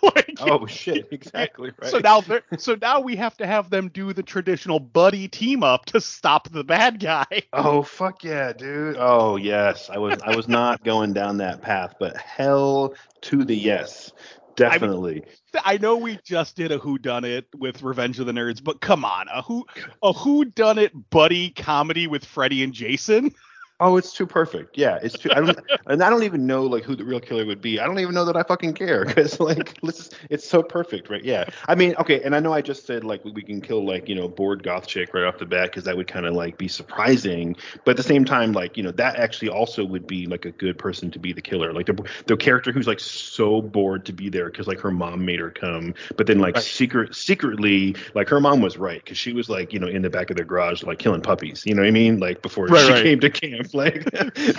Like, oh, shit. Exactly. Right. So now so now we have to have them do the traditional buddy team up to stop the bad guy. Oh, fuck yeah, dude. Oh, yes. I was I was not going down that path, but hell to the yes. Definitely. I, mean, I know we just did a whodunit with Revenge of the Nerds, but come on, a who a whodunit buddy comedy with Freddy and Jason. Oh, it's too perfect. Yeah, it's too. I don't, and I don't even know like who the real killer would be. I don't even know that I fucking care because like let's, it's so perfect, right? Yeah. I mean, okay. And I know I just said like we can kill like you know bored goth chick right off the bat because that would kind of like be surprising. But at the same time, like you know that actually also would be like a good person to be the killer, like the the character who's like so bored to be there because like her mom made her come, but then like right. secret secretly like her mom was right because she was like you know in the back of their garage like killing puppies, you know what I mean? Like before right, she right. came to camp. Like,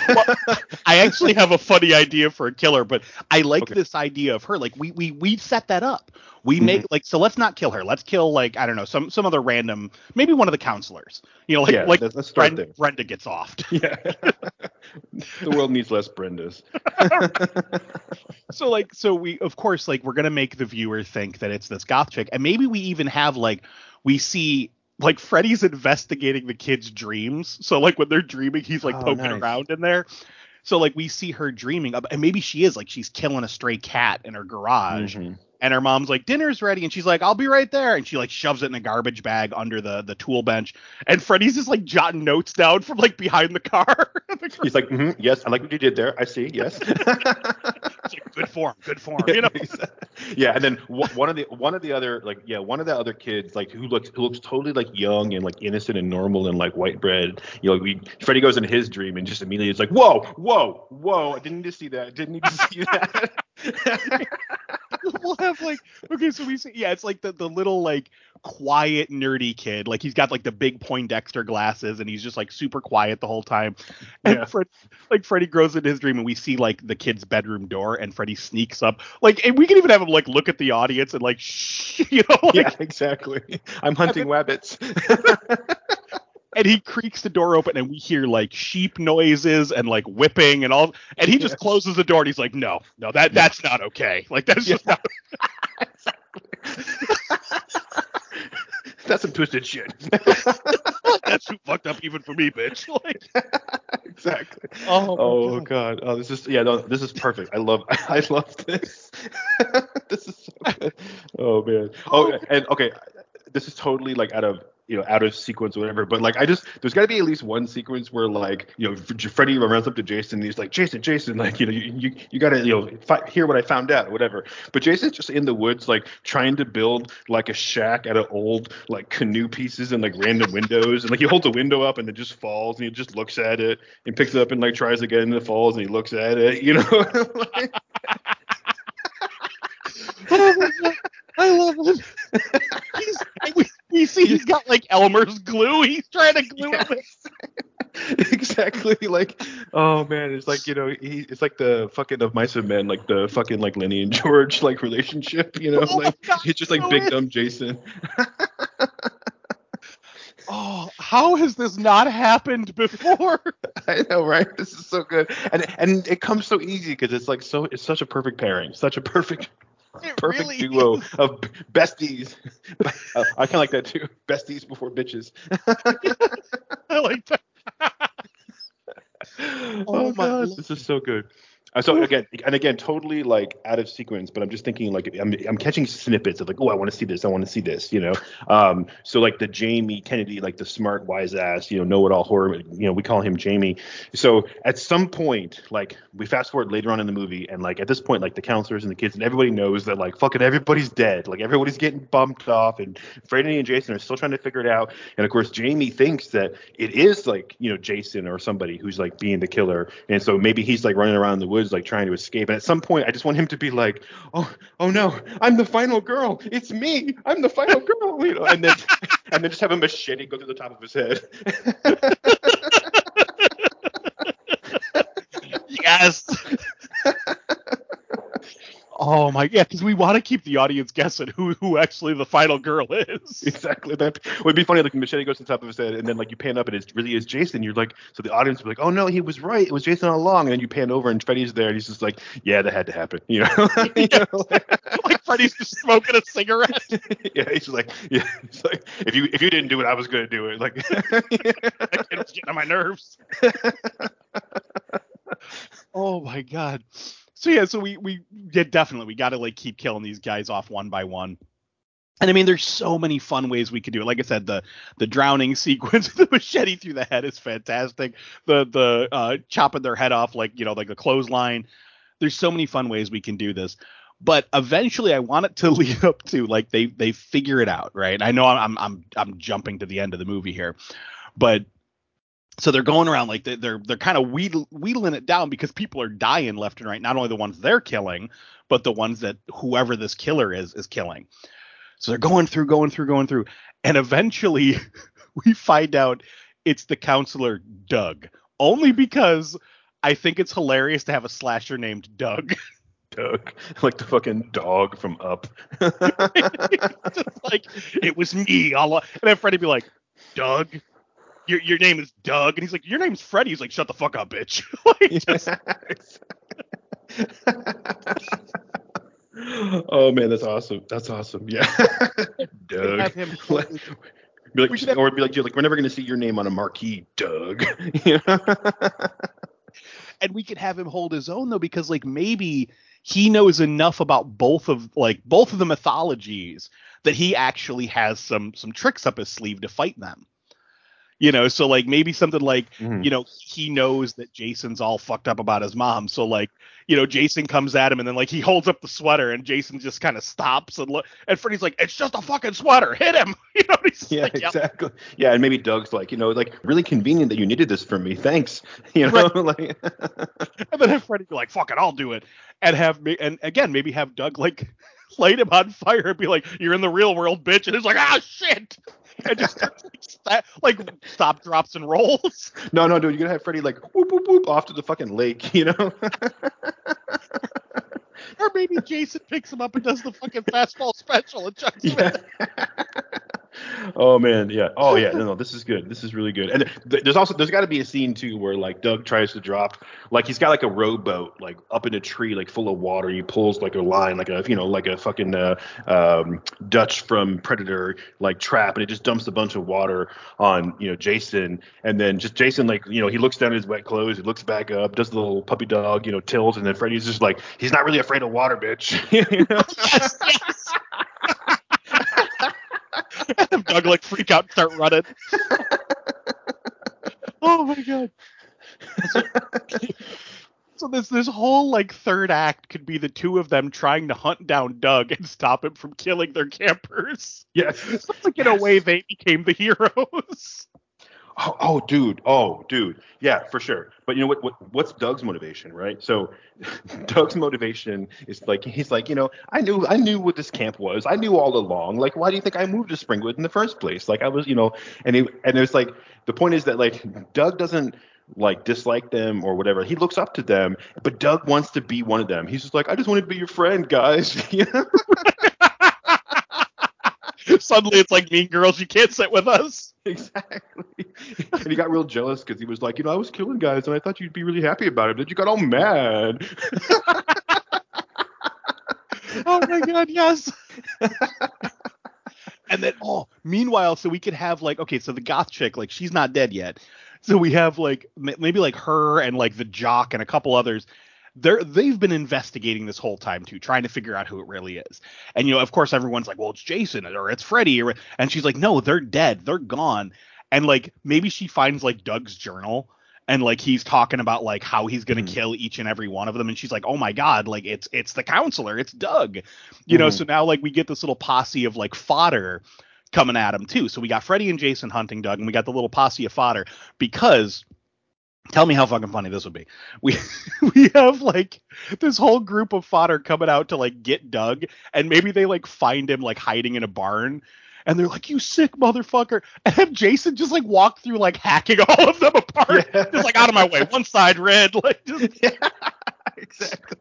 well, I actually have a funny idea for a killer, but I like okay. this idea of her. Like we we we set that up. We mm-hmm. make like so. Let's not kill her. Let's kill like I don't know some some other random, maybe one of the counselors. You know, like yeah, like let's Brenda, start Brenda gets offed. Yeah, the world needs less Brendas. so like so we of course like we're gonna make the viewer think that it's this goth chick, and maybe we even have like we see. Like Freddy's investigating the kids' dreams. So like when they're dreaming, he's like oh, poking nice. around in there. So like we see her dreaming up, and maybe she is like she's killing a stray cat in her garage. Mm-hmm. And her mom's like, dinner's ready. And she's like, I'll be right there. And she like shoves it in a garbage bag under the, the tool bench. And Freddy's just like jotting notes down from like behind the car. the He's like, mm-hmm, yes, I like what you did there. I see. Yes. like, good form. Good form. Yeah, you know? yeah. And then w- one of the one of the other like, yeah, one of the other kids like who looks who looks totally like young and like innocent and normal and like white bread. You know, like, we, Freddy goes in his dream and just immediately is like, whoa, whoa, whoa. I didn't need to see that. I didn't need to see that. we'll have like okay so we see yeah it's like the, the little like quiet nerdy kid, like he's got like the big Poindexter glasses and he's just like super quiet the whole time, and yeah. Fred, like Freddy grows in his dream and we see like the kid's bedroom door and Freddy sneaks up like, and we can even have him like look at the audience and like shh, you know like, yeah exactly I'm hunting rabbits. And he creaks the door open, and we hear, like, sheep noises and, like, whipping and all. And he just yes. closes the door, and he's like, no, no, that that's not okay. Like, that's yeah. just not That's some twisted shit. That's too fucked up even for me, bitch. Like, exactly. Oh, oh God. God. Oh, this is yeah. No, this is perfect. I love. I love this. This is so good. Oh man. Oh, and okay. This is totally like out of. You know, out of sequence or whatever, but like I just there's got to be at least one sequence where like you know Freddy runs up to Jason and he's like Jason Jason like you know you you, you gotta you know fi- hear what I found out or whatever, but Jason's just in the woods like trying to build like a shack out of old like canoe pieces and like random windows, and like he holds a window up and it just falls and he just looks at it and picks it up and like tries again and it falls and he looks at it, you know. like, I love him. He's, we, we see he's got like Elmer's glue. He's trying to glue yes. it. Exactly. Like, oh man, it's like you know, he, it's like the fucking Of Mice and Men, like the fucking like Lenny and George like relationship. You know, oh like God, it's just like big dumb Jason. Oh, how has this not happened before? I know, right? This is so good, and and it comes so easy because it's like so it's such a perfect pairing, such a perfect. It Perfect really duo is. Of besties. uh, I kind of like that too. Besties before bitches. I like that. oh, oh my God, this is so good. Uh, so again, and again, totally like out of sequence, but I'm just thinking like I'm I'm catching snippets of like, oh, I want to see this, I want to see this, you know. Um, so like the Jamie Kennedy, like the smart, wise ass, you know, know-it-all horror, you know, we call him Jamie. So at some point, like we fast forward later on in the movie, and like at this point, like the counselors and the kids and everybody knows that like fucking everybody's dead, like everybody's getting bumped off, and Freddy and Jason are still trying to figure it out, and of course Jamie thinks that it is like you know Jason or somebody who's like being the killer, and so maybe he's like running around in the woods. Like trying to escape, and at some point I just want him to be like, oh oh no, I'm the final girl, it's me, I'm the final girl, you know, and then and then just have a machete go through the top of his head. Yes. Oh my, yeah, because we want to keep the audience guessing who who actually the final girl is. Exactly. That would be funny, like machete goes to the top of his head, and then like you pan up and it really is Jason. You're like, so the audience would be like, oh no, he was right, it was Jason all along. And then you pan over and Freddy's there, and he's just like, yeah, that had to happen, you know. you yeah, know? Like, like Freddy's just smoking a cigarette. yeah, he's like, yeah, he's like, if you if you didn't do it, I was gonna do it. Like, that kid was getting on my nerves. Oh my God. So yeah, so we we yeah, definitely we got to like keep killing these guys off one by one. And I mean, there's so many fun ways we could do it. Like I said, the the drowning sequence, the machete through the head is fantastic. The the uh, chopping their head off, like, you know, like a clothesline. There's so many fun ways we can do this. But eventually, I want it to lead up to like they they figure it out, right? And I know I'm I'm I'm jumping to the end of the movie here, but so they're going around like they're they're, they're kind of wheedle, wheedling it down because people are dying left and right. Not only the ones they're killing, but the ones that whoever this killer is is killing. So they're going through, going through, going through. And eventually we find out it's the counselor, Doug, only because I think it's hilarious to have a slasher named Doug. Doug, like the fucking dog from Up. Just like, it was me. All and then Freddy be like, Doug, your your name is Doug. And he's like, your name's Freddy. He's like, shut the fuck up, bitch. Like, just... Oh man, that's awesome. That's awesome. Yeah. Doug. Have him like, be like, have or be like, like, we're never gonna see your name on a marquee, Doug. You know? And we could have him hold his own though, because like maybe he knows enough about both of like both of the mythologies that he actually has some some tricks up his sleeve to fight them. You know, so like maybe something like, mm. you know, he knows that Jason's all fucked up about his mom. So like, you know, Jason comes at him and then like he holds up the sweater and Jason just kind of stops and look. And Freddy's like, it's just a fucking sweater. Hit him. You know what he's yeah, like, exactly. Yeah. yeah. And maybe Doug's like, you know, like really convenient that you needed this from me. Thanks. You know, right. like. And then have Freddy be like, fuck it, I'll do it. And have me. And again, maybe have Doug like light him on fire and be like, you're in the real world, bitch. And he's like, ah, shit. And just starts, like, st- like stop, drops, and rolls. No, no, dude, you're gonna have Freddy like whoop, whoop, whoop off to the fucking lake, you know? Or maybe Jason picks him up and does the fucking fastball special and chucks him in there. Oh man, yeah. Oh yeah, no, no, this is good. This is really good. And th- there's also there's got to be a scene too where like Doug tries to drop, like he's got like a rowboat like up in a tree like full of water. He pulls like a line, like a you know like a fucking uh, um, Dutch from Predator like trap, and it just dumps a bunch of water on you know Jason, and then just Jason like you know he looks down at his wet clothes, he looks back up, does the little puppy dog you know tilt, and then Freddy's just like he's not really afraid of water, bitch. You know? Yes, yes. Have Doug like freak out and start running. Oh my god. So, so this this whole like third act could be the two of them trying to hunt down Doug and stop him from killing their campers. Yes. So, like in yes. a way they became the heroes. Oh, oh, dude. Oh, dude. Yeah, for sure. But you know what, what? What's Doug's motivation, right? So Doug's motivation is like he's like, you know, I knew I knew what this camp was. I knew all along. Like, why do you think I moved to Springwood in the first place? Like, I was, you know, and he, and there's like the point is that like Doug doesn't like dislike them or whatever. He looks up to them, but Doug wants to be one of them. He's just like, I just wanted to be your friend, guys. You know? Suddenly it's like Mean Girls, you can't sit with us. Exactly. And he got real jealous because he was like, you know, I was killing guys and I thought you'd be really happy about it, but you got all mad. Oh my god, yes. And then, oh, meanwhile, so we could have like, okay, so the goth chick, like she's not dead yet. So we have like maybe like her and like the jock and a couple others. They're, they've been investigating this whole time, too, trying to figure out who it really is. And, you know, of course, everyone's like, well, it's Jason or it's Freddy. Or, and she's like, no, they're dead. They're gone. And like maybe she finds like Doug's journal and like he's talking about like how he's going to mm-hmm. kill each and every one of them. And she's like, oh, my God, like it's it's the counselor. It's Doug. You mm-hmm. know, so now like we get this little posse of like fodder coming at him, too. So we got Freddy and Jason hunting Doug and we got the little posse of fodder because. Tell me how fucking funny this would be. We we have like this whole group of fodder coming out to like get Doug, and maybe they like find him like hiding in a barn, and they're like, "You sick motherfucker!" And have Jason just like walk through like hacking all of them apart, yeah. Just like out of my way, one side red, like just yeah, exactly.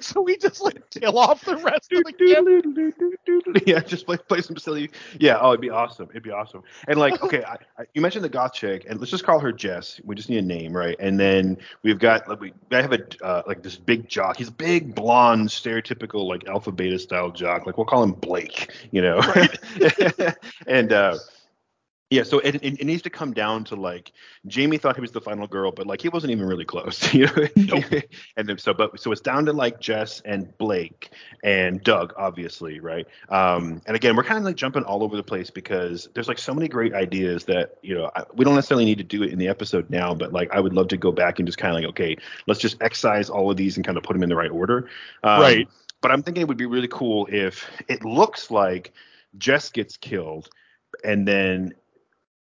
So we just like tail off the rest of the camp. Yeah, just play play some silly. Yeah, oh, it'd be awesome. It'd be awesome. And like, okay, I, I, you mentioned the goth chick, and let's just call her Jess. We just need a name, right? And then we've got like we I have a uh, like this big jock. He's a big blonde, stereotypical like alpha beta style jock. Like we'll call him Blake, you know. Right. And uh Yeah, so it, it, it needs to come down to, like, Jamie thought he was the final girl, but, like, he wasn't even really close. You know? Nope. And then so, but so it's down to, like, Jess and Blake and Doug, obviously, right? Um, and again, we're kind of like jumping all over the place because there's like so many great ideas that, you know, I, we don't necessarily need to do it in the episode now, but like I would love to go back and just kind of like, okay, let's just excise all of these and kind of put them in the right order. Um, right. But I'm thinking it would be really cool if it looks like Jess gets killed and then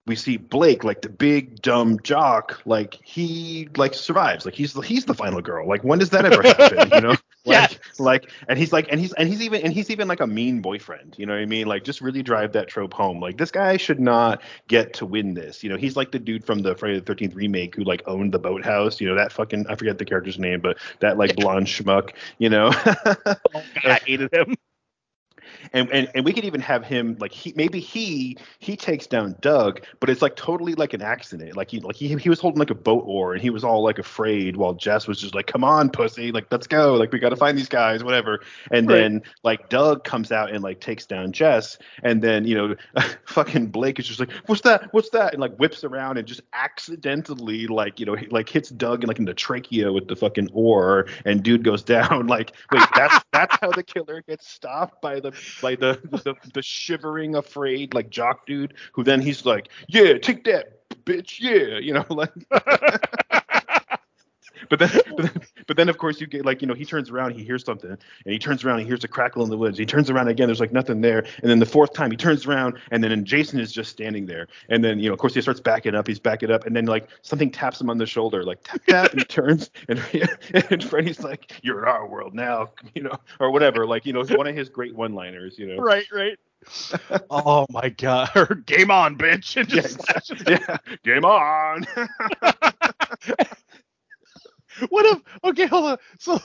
we see Blake, like the big dumb jock, like he like survives, like he's he's the final girl. Like when does that ever happen? You know, like, yes. like and he's like and he's and he's even and he's even like a mean boyfriend. You know what I mean? Like just really drive that trope home. Like this guy should not get to win this. You know, he's like the dude from the Friday the thirteenth remake who like owned the boathouse. You know that fucking I forget the character's name, but that like blonde schmuck. You know, oh, God, I hated him. And, and and we could even have him like he maybe he he takes down Doug, but it's like totally like an accident. Like he like he he was holding like a boat oar and he was all like afraid while Jess was just like, come on, pussy, like let's go. Like we gotta find these guys, whatever. And right. then like Doug comes out and like takes down Jess, and then you know fucking Blake is just like, What's that? What's that? And like whips around and just accidentally like you know like hits Doug in like in the trachea with the fucking oar, and dude goes down. Like, wait, that's that's how the killer gets stopped by the like the, the the shivering afraid like jock dude who then he's like, yeah, take that, bitch, yeah, you know, like but then but then, but then of course you get like, you know, he turns around, he hears something, and he turns around, he hears a crackle in the woods, he turns around again, there's like nothing there, and then the fourth time he turns around and then and Jason is just standing there, and then you know of course he starts backing up, he's backing up, and then like something taps him on the shoulder, like tap tap, and he turns and, and Freddy's like, you're in our world now, you know, or whatever, like, you know, it's one of his great one-liners, you know. Right, right. Oh my God. Game on, bitch. And just yeah, exactly. yeah. Game on. What if, okay, hold on, so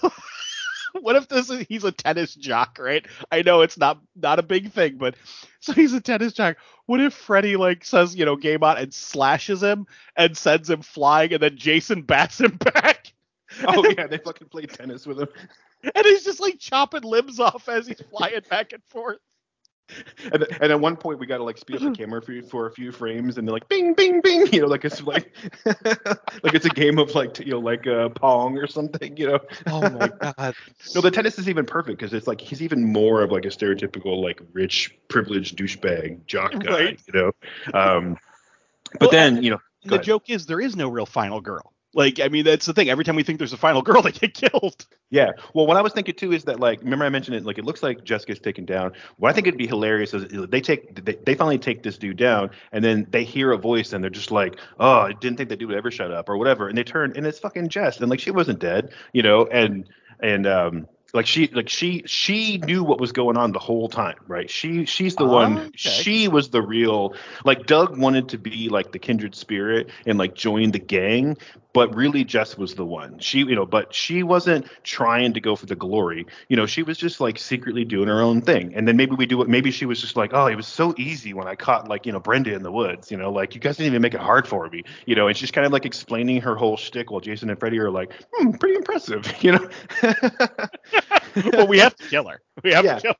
what if this is, he's a tennis jock, right? I know it's not not a big thing, but so he's a tennis jock. What if Freddy, like, says, you know, game on, and slashes him and sends him flying, and then Jason bats him back? Oh, yeah, they fucking play tennis with him. And he's just, like, chopping limbs off as he's flying back and forth. And, th- and at one point we got to like speed up the camera for, for a few frames, and they're like bing bing bing, you know, like it's like like it's a game of like, you know, like uh, pong or something, you know. Oh my God. No, the tennis is even perfect because it's like he's even more of like a stereotypical like rich privileged douchebag jock guy, right? You know. Um, but well, then you know the ahead. Joke is there is no real final girl. Like, I mean, that's the thing. Every time we think there's a final girl, they get killed. Yeah. Well, what I was thinking, too, is that, like, remember I mentioned it, like, it looks like Jessica's taken down. What I think it'd be hilarious is they take, they, they finally take this dude down, and then they hear a voice, and they're just like, oh, I didn't think that dude would ever shut up, or whatever. And they turn, and it's fucking Jess. And, like, she wasn't dead, you know, and, and, um. Like she, like she, she knew what was going on the whole time, right? She, she's the oh, one. Okay. She was the real. Like Doug wanted to be like the kindred spirit and like join the gang, but really Jess was the one. She, you know, but she wasn't trying to go for the glory. You know, she was just like secretly doing her own thing. And then maybe we do it. Maybe she was just like, oh, it was so easy when I caught like, you know, Brenda in the woods. You know, like you guys didn't even make it hard for me. You know, and she's kind of like explaining her whole shtick while Jason and Freddy are like, hmm, pretty impressive. You know. Well, we have to kill her. We have yeah. to kill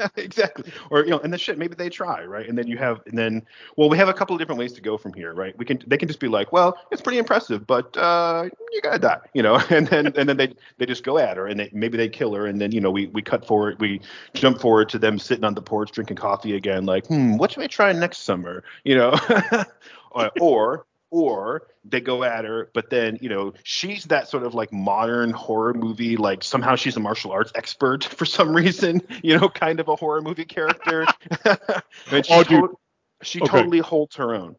her. Exactly. Or, you know, and the shit, maybe they try, right? And then you have, and then, well, we have a couple of different ways to go from here, right? We can, they can just be like, well, it's pretty impressive, but uh, you gotta die, you know? And then, and then they, they just go at her, and they, maybe they kill her. And then, you know, we, we cut forward, we jump forward to them sitting on the porch, drinking coffee again, like, hmm, what should we try next summer? You know, or, or Or they go at her, but then, you know, she's that sort of like modern horror movie, like somehow she's a martial arts expert for some reason, you know, kind of a horror movie character. And she oh, dude. To- she okay. totally holds her own.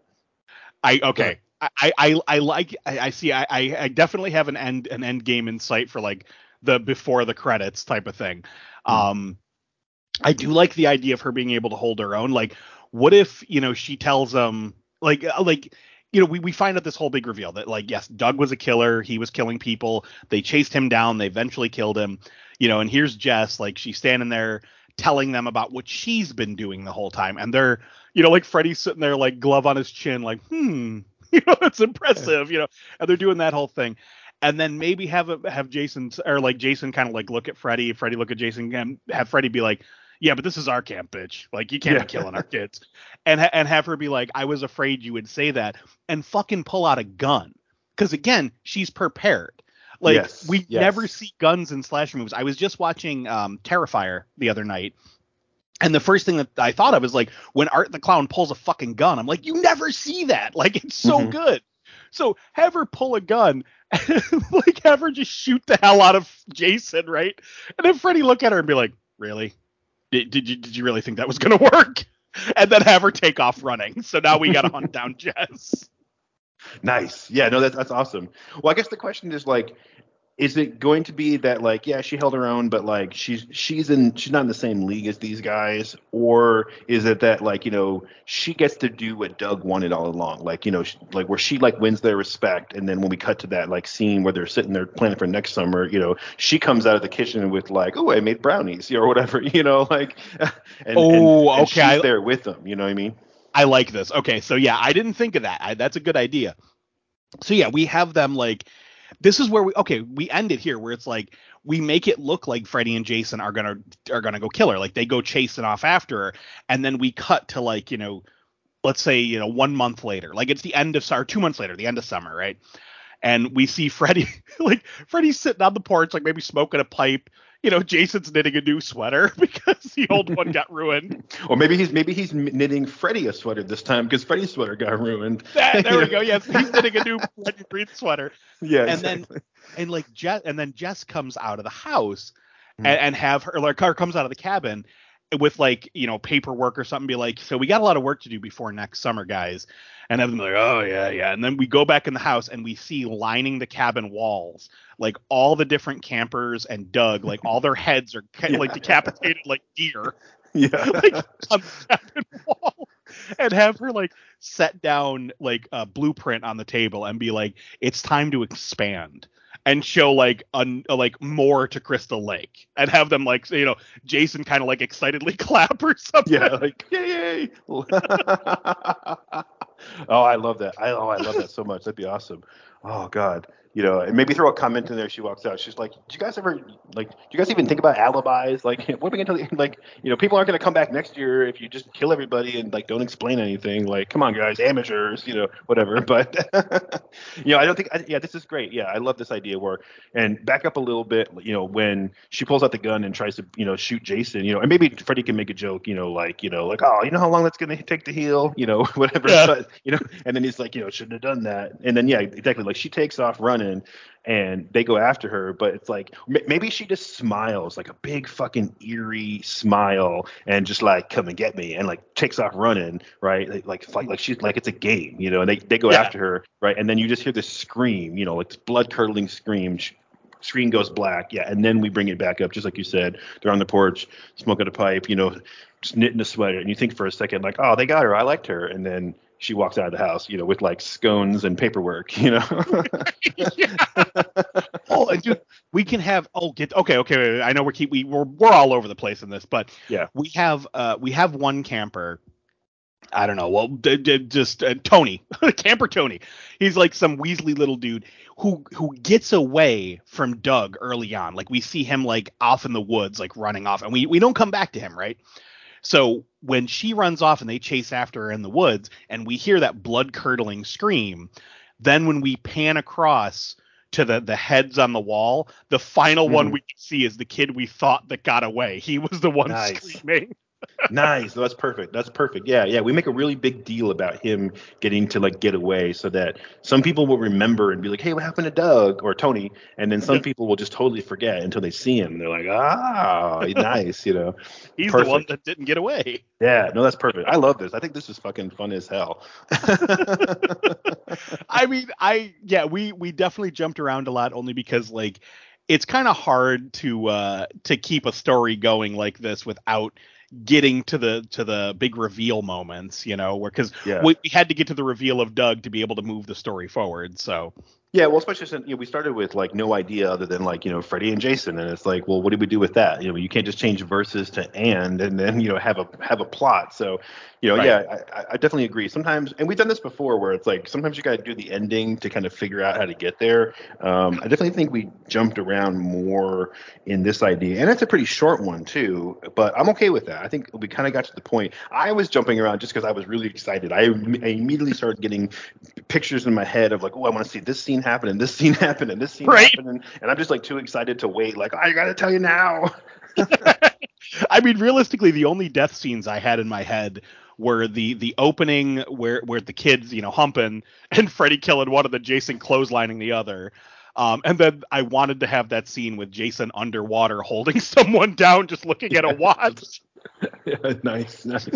I okay. Yeah. I, I I like I, I see I, I definitely have an end an end game in sight for like the before the credits type of thing. Mm. Um I do like the idea of her being able to hold her own. Like, what if, you know, she tells um like like you know, we, we find out this whole big reveal that, like, yes, Doug was a killer. He was killing people. They chased him down. They eventually killed him. You know, and here's Jess, like, she's standing there telling them about what she's been doing the whole time. And they're, you know, like Freddy's sitting there, like, glove on his chin, like, hmm, you know, it's impressive, you know, and they're doing that whole thing. And then maybe have a, have Jason or like Jason kind of like look at Freddy, Freddy look at Jason, and have Freddy be like, yeah, but this is our camp, bitch. Like, you can't yeah. be killing our kids. And ha- and have her be like, I was afraid you would say that, and fucking pull out a gun. Because, again, she's prepared. Like, yes. we yes. never see guns in slasher movies. I was just watching um, Terrifier the other night. And the first thing that I thought of is, like, when Art the Clown pulls a fucking gun, I'm like, you never see that. Like, it's so mm-hmm. good. So have her pull a gun, and, like, have her just shoot the hell out of Jason, right? And then Freddy look at her and be like, really? Did, did you did you really think that was going to work? And then have her take off running. So now we got to hunt down Jess. Nice. Yeah, no, that's, that's awesome. Well, I guess the question is, like, is it going to be that, like, yeah, she held her own, but, like, she's she's in she's not in the same league as these guys? Or is it that, like, you know, she gets to do what Doug wanted all along? Like, you know, she, like, where she, like, wins their respect. And then when we cut to that, like, scene where they're sitting there planning for next summer, you know, she comes out of the kitchen with, like, oh, I made brownies or whatever, you know, like, and, oh, and, and okay. she's there with them. You know what I mean? I like this. Okay. So, yeah, I didn't think of that. I, that's a good idea. So, yeah, we have them, like, this is where we, okay, we end it here where it's like, we make it look like Freddy and Jason are going to, are going to go kill her. Like, they go chasing off after her. And then we cut to, like, you know, let's say, you know, one month later, like it's the end of summer, two months later, the end of summer. Right. And we see Freddy, like Freddy's sitting on the porch, like maybe smoking a pipe. You know, Jason's knitting a new sweater because the old one got ruined. Or maybe he's maybe he's knitting Freddy a sweater this time because Freddy's sweater got ruined. That, there we go. Yes, he's knitting a new Freddy Green sweater. Yeah, and exactly. then and like Jess and then Jess comes out of the house mm. and, and have her like her comes out of the cabin with like you know paperwork or something. Be like, so we got a lot of work to do before next summer, guys. And have them like, oh yeah, yeah. And then we go back in the house and we see lining the cabin walls. Like all the different campers and Doug, like all their heads are ca- yeah. like decapitated like deer. Yeah. Like on the cabin wall. And have her like set down like a blueprint on the table and be like, it's time to expand and show like un- like more to Crystal Lake and have them like, you know, Jason kind of like excitedly clap or something. Yeah, like yay. Oh, I love that. I oh I love that so much. That'd be awesome. Oh God. You know, and maybe throw a comment in there. She walks out. She's like, "Do you guys ever like? Do you guys even think about alibis? Like, what are we gonna tell? Like, you know, people aren't gonna come back next year if you just kill everybody and like don't explain anything. Like, come on, guys, amateurs. You know, whatever. But you know, I don't think. I, yeah, this is great. Yeah, I love this idea. Where and back up a little bit. You know, when she pulls out the gun and tries to, you know, shoot Jason. You know, and maybe Freddy can make a joke. You know, like, you know, like, oh, you know how long that's gonna take to heal. You know, whatever. Yeah. But, you know, and then he's like, you know, shouldn't have done that. And then yeah, exactly. Like she takes off running. In and they go after her, but it's like maybe she just smiles like a big fucking eerie smile and just like come and get me and like takes off running, right? Like like, like she's like it's a game, you know. And they, they go yeah. after her, right? And then you just hear this scream, you know, like this blood curdling scream. She, screen goes black, yeah, and then we bring it back up, just like you said. They're on the porch, smoking a pipe, you know, just knitting a sweater, and you think for a second like, oh, they got her, I liked her, and then she walks out of the house, you know, with like scones and paperwork, you know. Oh, and dude, we can have oh get okay okay. Wait, wait, I know we keep we we're we're all over the place in this, but yeah, we have uh we have one camper. I don't know. Well, d- d- just uh, Tony, Camper Tony. He's like some Weasley little dude who who gets away from Doug early on. Like we see him like off in the woods, like running off, and we we don't come back to him, right? So when she runs off and they chase after her in the woods, and we hear that blood curdling scream, then when we pan across to the the heads on the wall, the final mm. one we can see is the kid we thought that got away. He was the one nice. screaming. Nice. That's perfect. That's perfect. Yeah. Yeah. We make a really big deal about him getting to like get away so that some people will remember and be like, hey, what happened to Doug or Tony? And then some people will just totally forget until they see him. They're like, ah, nice. You know, he's perfect. The one that didn't get away. Yeah. No, that's perfect. I love this. I think this is fucking fun as hell. I mean, I, yeah, we, we definitely jumped around a lot only because like, it's kind of hard to, uh, to keep a story going like this without getting to the to the big reveal moments, you know, where because yeah. we, we had to get to the reveal of Doug to be able to move the story forward. So Yeah, well, especially since, you know, we started with, like, no idea other than, like, you know, Freddy and Jason. And it's like, well, what do we do with that? You know, you can't just change verses to and and then, you know, have a have a plot. So, you know, right. yeah, I, I definitely agree. Sometimes, and we've done this before where it's like sometimes you got to do the ending to kind of figure out how to get there. Um, I definitely think we jumped around more in this idea. And it's a pretty short one, too. But I'm okay with that. I think we kind of got to the point. I was jumping around just because I was really excited. I, I immediately started getting pictures in my head of, like, oh, I want to see this scene happen and this scene happened and this scene right. happened and, and I'm just like too excited to wait, like I gotta tell you now. I mean, realistically, the only death scenes I had in my head were the the opening where where the kids, you know, humping and Freddy killing one of the Jason clotheslining the other, um and then I wanted to have that scene with Jason underwater holding someone down just looking yeah. at a watch. Yeah, nice, nice.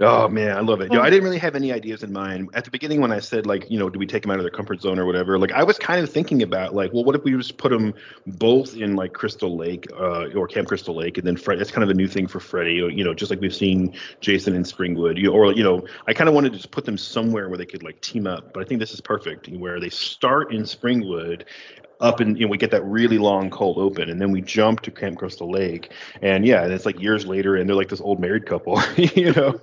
Oh man, I love it. You know, I didn't really have any ideas in mind at the beginning when I said, like, you know, do we take them out of their comfort zone or whatever? Like, I was kind of thinking about, like, well, what if we just put them both in, like, Crystal Lake uh, or Camp Crystal Lake, and then Fred. It's kind of a new thing for Freddy, you know, just like we've seen Jason in Springwood. You know, or you know, I kind of wanted to just put them somewhere where they could, like, team up. But I think this is perfect, where they start in Springwood. Up and you know, we get that really long cold open, and then we jump to Camp Crystal Lake, and yeah, and it's like years later, and they're like this old married couple, you know.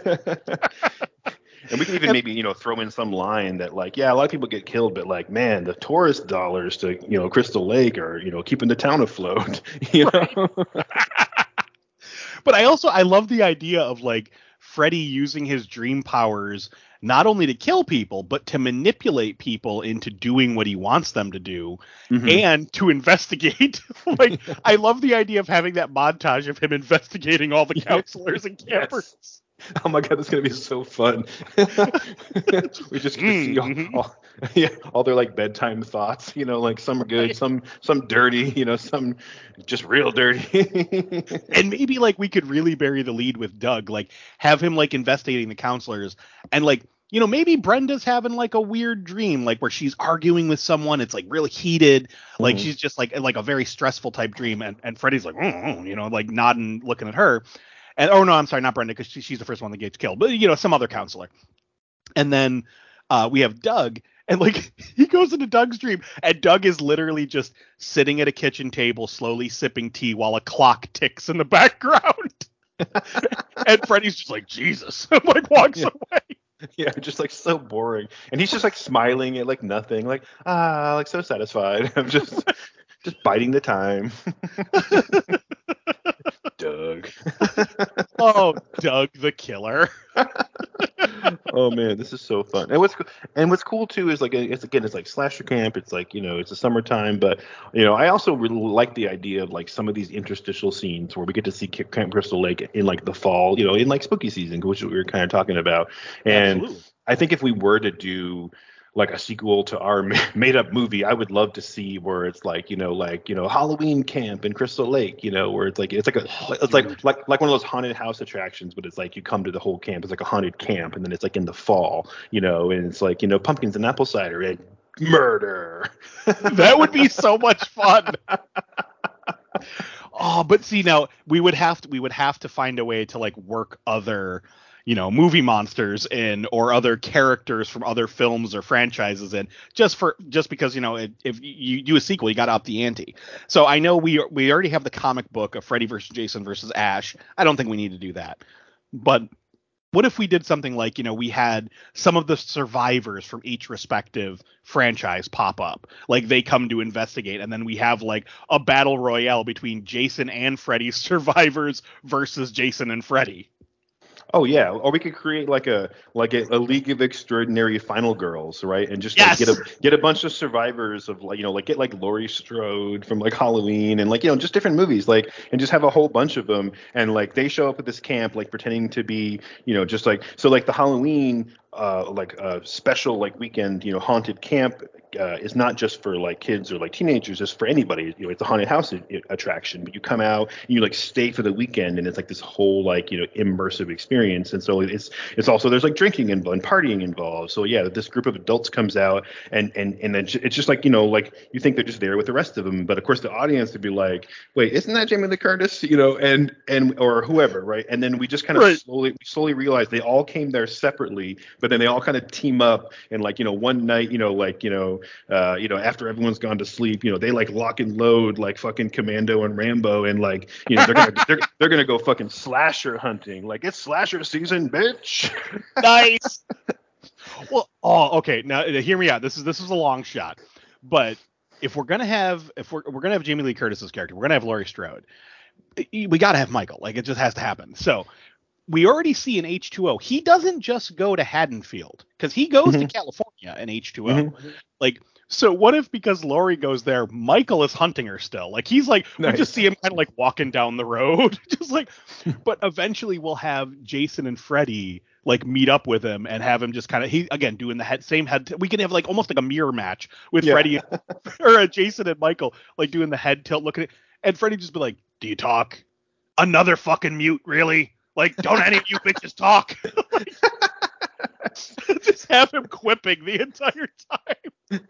And we can even maybe, you know, throw in some line that, like, yeah, a lot of people get killed, but, like, man, the tourist dollars to, you know, Crystal Lake are, you know, keeping the town afloat, you right. know. But I also I love the idea of, like, Freddy using his dream powers. Not only to kill people, but to manipulate people into doing what he wants them to do mm-hmm. and to investigate. Like, I love the idea of having that montage of him investigating all the counselors yes. and campers. Yes. Oh my God, that's going to be so fun. We just see all, all, yeah, all their, like, bedtime thoughts, you know, like some are good, right. some some dirty, you know, some just real dirty. And maybe, like, we could really bury the lead with Doug, like, have him, like, investigating the counselors and, like, you know, maybe Brenda's having, like, a weird dream, like, where she's arguing with someone. It's, like, really heated. Like, mm-hmm. she's just, like, like a very stressful type dream. And, and Freddy's, like, mm-hmm, you know, like, nodding, looking at her. And, oh, no, I'm sorry, not Brenda, because she, she's the first one that gets killed. But, you know, some other counselor. And then uh, we have Doug. And, like, he goes into Doug's dream. And Doug is literally just sitting at a kitchen table, slowly sipping tea while a clock ticks in the background. And Freddy's just like, Jesus, and, like, walks yeah. away. Yeah, just, like, so boring. And he's just, like, smiling at, like, nothing. Like, ah, like, so satisfied. I'm just, just biding the time. Doug. Oh, Doug the killer. Oh man, this is so fun. And what's and what's cool too is, like, it's again, it's like slasher camp. It's like, you know, it's the summertime, but, you know, I also really like the idea of, like, some of these interstitial scenes where we get to see Camp Crystal Lake in, like, the fall, you know, in, like, spooky season, which we were kind of talking about. And absolutely. I think if we were to do, like, a sequel to our made-up movie, I would love to see where it's like, you know, like, you know, Halloween camp in Crystal Lake, you know, where it's like, it's like, a, oh, it's like, like, like one of those haunted house attractions, but it's like you come to the whole camp, it's like a haunted camp, and then it's like in the fall, you know, and it's like, you know, pumpkins and apple cider and murder. That would be so much fun. Oh, but see, now we would have to, we would have to find a way to, like, work other, you know, movie monsters in, or other characters from other films or franchises in, just for just because, you know, if, if you do a sequel, you got to up the ante. So I know we we already have the comic book of Freddy versus Jason versus Ash. I don't think we need to do that. But what if we did something like, you know, we had some of the survivors from each respective franchise pop up, like they come to investigate, and then we have, like, a battle royale between Jason and Freddy's survivors versus Jason and Freddy. Oh yeah, or we could create, like, a like a, a League of Extraordinary Final Girls, right? And just, like, yes! get a get a bunch of survivors of, like, you know, like, get, like, Laurie Strode from, like, Halloween, and, like, you know, just different movies, like, and just have a whole bunch of them, and, like, they show up at this camp, like, pretending to be, you know, just like, so, like, the Halloween uh like a uh, special, like, weekend, you know, haunted camp. Uh, it's not just for, like, kids or, like, teenagers, it's for anybody. You know, it's a haunted house I- attraction, but you come out and you, like, stay for the weekend, and it's like this whole, like, you know, immersive experience. And so it's it's also, there's, like, drinking and, and partying involved. So yeah, this group of adults comes out, and and and it's just like, you know, like, you think they're just there with the rest of them, but of course the audience would be like, wait, isn't that Jamie Lee Curtis? You know, and and or whoever, right? And then we just kind of right. slowly slowly realize they all came there separately, but but then they all kind of team up and like, you know, one night, you know, like, you know, uh, you know, after everyone's gone to sleep, you know, they like lock and load like fucking Commando and Rambo and like, you know, they're gonna they're, they're gonna go fucking slasher hunting. Like it's slasher season, bitch. Nice. Well, oh, okay. Now hear me out. This is this is a long shot, but if we're gonna have if we're we're gonna have Jamie Lee Curtis's character, we're gonna have Laurie Strode. We gotta have Michael. Like it just has to happen. So we already see in H two O, he doesn't just go to Haddonfield because he goes mm-hmm. to California in H two O. Mm-hmm. Like, so what if because Laurie goes there, Michael is hunting her still? Like he's like, nice. We just see him kind of like walking down the road, just like. But eventually, we'll have Jason and Freddy like meet up with him and have him just kind of he again doing the head, same head. T- we can have like almost like a mirror match with yeah. Freddy and, or uh, Jason and Michael like doing the head tilt, looking at it, and Freddy just be like, "Do you talk? Another fucking mute, really? Like, don't any of you bitches talk?" Like, just have him quipping the entire time.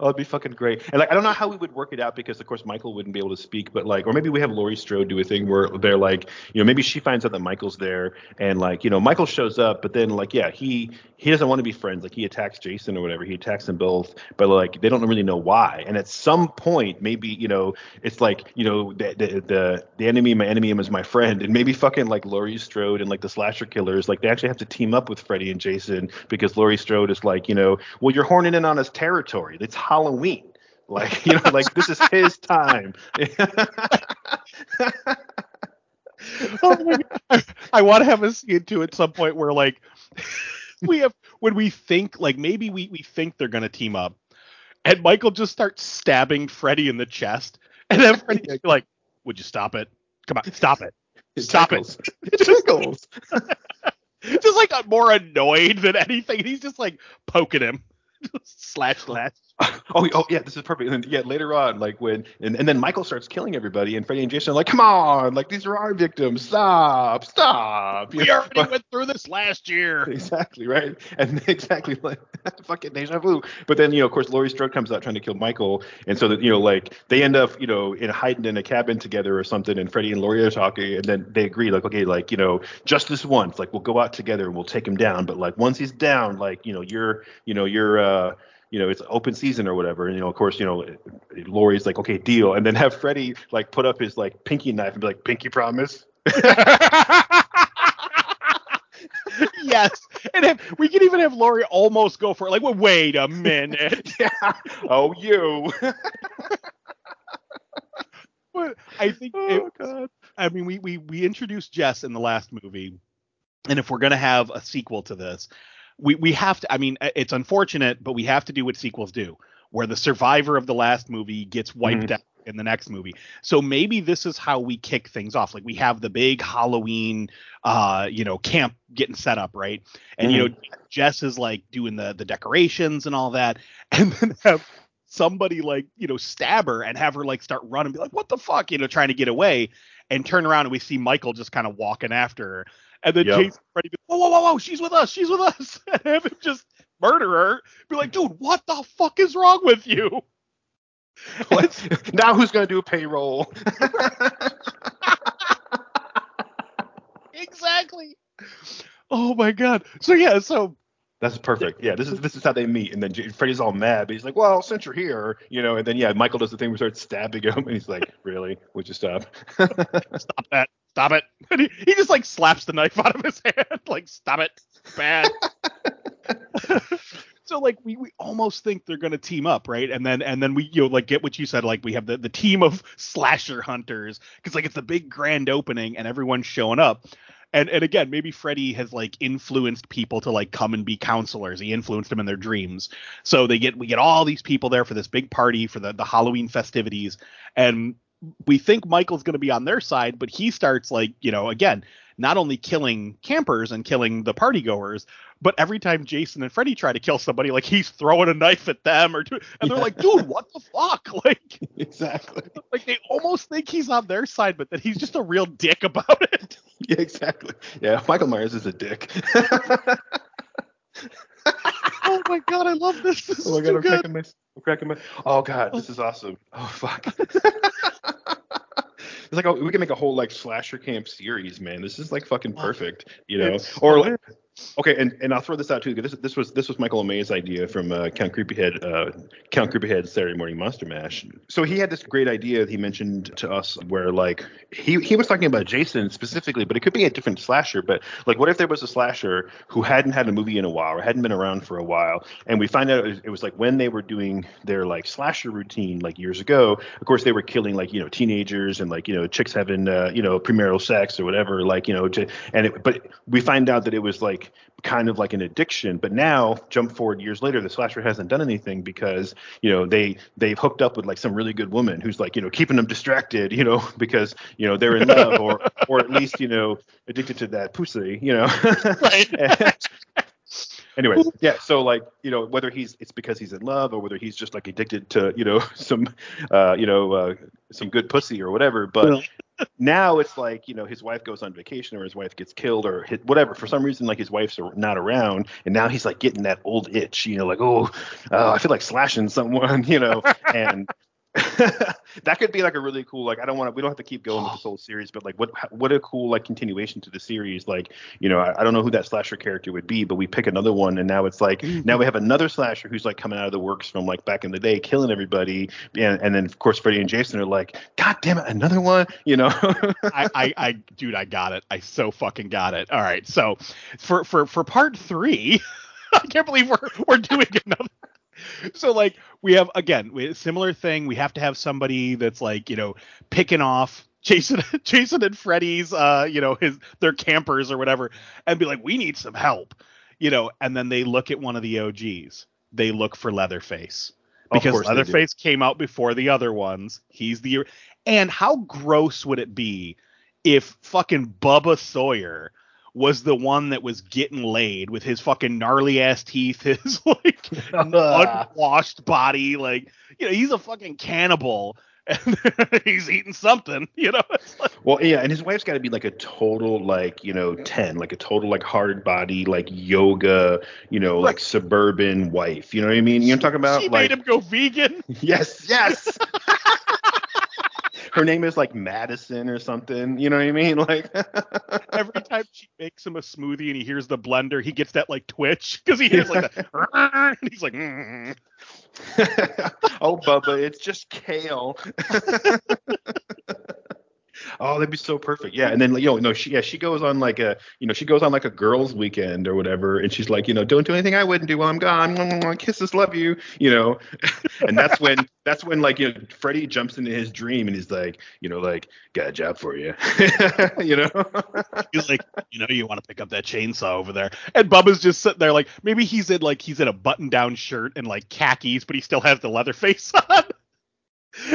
Oh, it'd be fucking great. And like, I don't know how we would work it out because, of course, Michael wouldn't be able to speak. But like, or maybe we have Laurie Strode do a thing where they're like, you know, maybe she finds out that Michael's there, and like, you know, Michael shows up, but then like, yeah, he he doesn't want to be friends. Like, he attacks Jason or whatever. He attacks them both, but like, they don't really know why. And at some point, maybe you know, it's like, you know, the the the, the enemy, my enemy, is my friend, and maybe fucking like Laurie Strode and like the slasher killers, like they actually have to team up with Freddy and Jason because Laurie Strode is like, you know, well, you're horning in on his territory. It's Halloween, like, you know, like this is his time. Oh my God. I want to have a scene too at some point where like we have when we think like maybe we we think they're gonna team up, and Michael just starts stabbing Freddy in the chest, and then Freddy's like, "Would you stop it? Come on, stop it, stop it." It tickles. Just like more annoyed than anything. He's just like poking him. Slash slash. Oh, oh yeah, this is perfect. And then, yeah, later on, like when and, and then Michael starts killing everybody, and Freddy and Jason are like, "Come on, like these are our victims. Stop, stop. We yeah. already went through this last year." Exactly right, and exactly like fucking deja vu. But then, you know, of course, Laurie Strode comes out trying to kill Michael, and so that, you know, like they end up, you know, in hiding in a cabin together or something, and Freddy and Laurie are talking, and then they agree, like, okay, like, you know, just this once, like we'll go out together and we'll take him down, but like once he's down, like, you know, you're, you know, you're. Uh, you know, it's open season or whatever. And, you know, of course, you know, Laurie's like, okay, deal. And then have Freddy like put up his like pinky knife and be like, "Pinky promise." Yes. And if, we can even have Laurie almost go for it. Like, well, wait a minute. Yeah. Oh, you. But I think, oh, it, God. I mean, we, we, we introduced Jess in the last movie. And if we're going to have a sequel to this, We we have to, I mean, it's unfortunate, but we have to do what sequels do, where the survivor of the last movie gets wiped mm-hmm. out in the next movie. So maybe this is how we kick things off. Like, we have the big Halloween, uh, you know, camp getting set up, right? And, mm-hmm. you know, Jess is, like, doing the, the decorations and all that, and then have somebody, like, you know, stab her and have her, like, start running, be like, "What the fuck?" You know, trying to get away, and turn around and we see Michael just kind of walking after her. And then yep. Jason Freddy be like, "Whoa, whoa, whoa, whoa, she's with us, she's with us." And have him just murder her. Be like, "Dude, what the fuck is wrong with you?" Now who's going to do payroll? Exactly. Oh, my God. So, yeah, so. That's perfect. Yeah, this is this is how they meet. And then J- Freddy's all mad, but he's like, "Well, since you're here, you know." And then, yeah, Michael does the thing where he starts stabbing him. And he's like, "Really? Would you stop? Stop that. Stop it." And he, he just, like, slaps the knife out of his hand. Like, "Stop it. Bad." So, like, we, we almost think they're going to team up, right? And then and then we, you know, like, get what you said. Like, we have the, the team of slasher hunters. Because, like, it's the big grand opening and everyone's showing up. And and again, maybe Freddy has, like, influenced people to, like, come and be counselors. He influenced them in their dreams. So they get we get all these people there for this big party, for the, the Halloween festivities. And we think Michael's going to be on their side, but he starts, like, you know, again, not only killing campers and killing the partygoers, but every time Jason and Freddy try to kill somebody, like, he's throwing a knife at them. or do, And they're yeah. like, "Dude, what the fuck?" Like, exactly. Like, they almost think he's on their side, but that he's just a real dick about it. Yeah, exactly. Yeah, Michael Myers is a dick. Oh, my God, I love this. This oh, my God, I'm good. cracking my... I'm cracking my... Oh, God, this is awesome. Oh, fuck. It's like, oh, we can make a whole, like, slasher camp series, man. This is, like, fucking perfect, you know? It's or, like... Okay, and, and I'll throw this out too. This this was this was Michael May's idea from uh, Count Creepyhead, uh, Count Creepyhead's Saturday Morning Monster Mash. So he had this great idea that he mentioned to us, where like he, he was talking about Jason specifically, but it could be a different slasher. But like, what if there was a slasher who hadn't had a movie in a while or hadn't been around for a while, and we find out it was, it was like when they were doing their like slasher routine like years ago. Of course, they were killing like you know teenagers and like you know chicks having uh, you know premarital sex or whatever. Like you know, to, and it, but we find out that it was like kind of like an addiction. But now, jump forward years later, the slasher hasn't done anything because, you know, they they've hooked up with like some really good woman who's like, you know, keeping them distracted, you know, because, you know, they're in love or or at least, you know, addicted to that pussy, you know. Right. and, Anyway, yeah, so like, you know, whether he's it's because he's in love or whether he's just like addicted to, you know, some, uh, you know, uh, some good pussy or whatever. But now it's like, you know, his wife goes on vacation or his wife gets killed or his, whatever. For some reason, like his wife's not around. And now he's like getting that old itch, you know, like, oh, uh, I feel like slashing someone, you know, and. That could be like a really cool like I don't want to we don't have to keep going with this whole series, but like what what a cool like continuation to the series. Like, you know, I, I don't know who that slasher character would be, but we pick another one and now it's like now we have another slasher who's like coming out of the works from like back in the day killing everybody, and, and then of course Freddy and Jason are like, god damn it, another one, you know. I, I I dude I got it I so fucking got it all right, so for for for part three I can't believe we're we're doing another. So, like, we have, again, we, similar thing. We have to have somebody that's, like, you know, picking off Jason Jason and Freddy's, uh, you know, his their campers or whatever, and be like, we need some help, you know. And then they look at one of the O Gs. They look for Leatherface. Because Leatherface came out before the other ones. He's the... And how gross would it be if fucking Bubba Sawyer... was the one that was getting laid with his fucking gnarly ass teeth, his like unwashed body, like, you know, he's a fucking cannibal and he's eating something, you know. It's like, well, yeah, and his wife's got to be like a total like, you know, ten, like a total like hard body, like yoga, you know, like, like suburban wife, you know what I mean? You know what I'm talking about? She like, made him go vegan. Yes, yes. Her name is like Madison or something. You know what I mean? Like every time she makes him a smoothie and he hears the blender, he gets that like twitch because he hears like that, and he's like, mm. "Oh, Bubba, it's just kale." Oh, that'd be so perfect. Yeah, and then you know, no, she yeah, she goes on like a you know, she goes on like a girls' weekend or whatever, and she's like, you know, don't do anything I wouldn't do while I'm gone. Kisses, love you, you know. And that's when that's when like you know, Freddy jumps into his dream and he's like, you know, like got a job for you, you know. He's like, you know, you want to pick up that chainsaw over there, and Bubba's just sitting there like maybe he's in like he's in a button-down shirt and like khakis, but he still has the leather face on.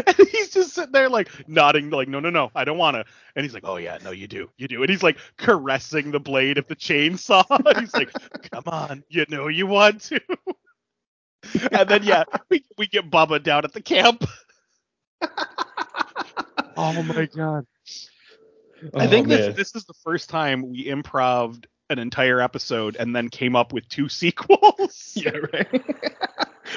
And he's just sitting there like nodding like, no, no, no, I don't want to. And he's like, oh, yeah, no, you do. You do. And he's like caressing the blade of the chainsaw. And he's like, come on, you know, you want to. And then, yeah, we, we get Bubba down at the camp. Oh, my God. Oh, I think this, this is the first time we improv'd an entire episode and then came up with two sequels. Yeah, right.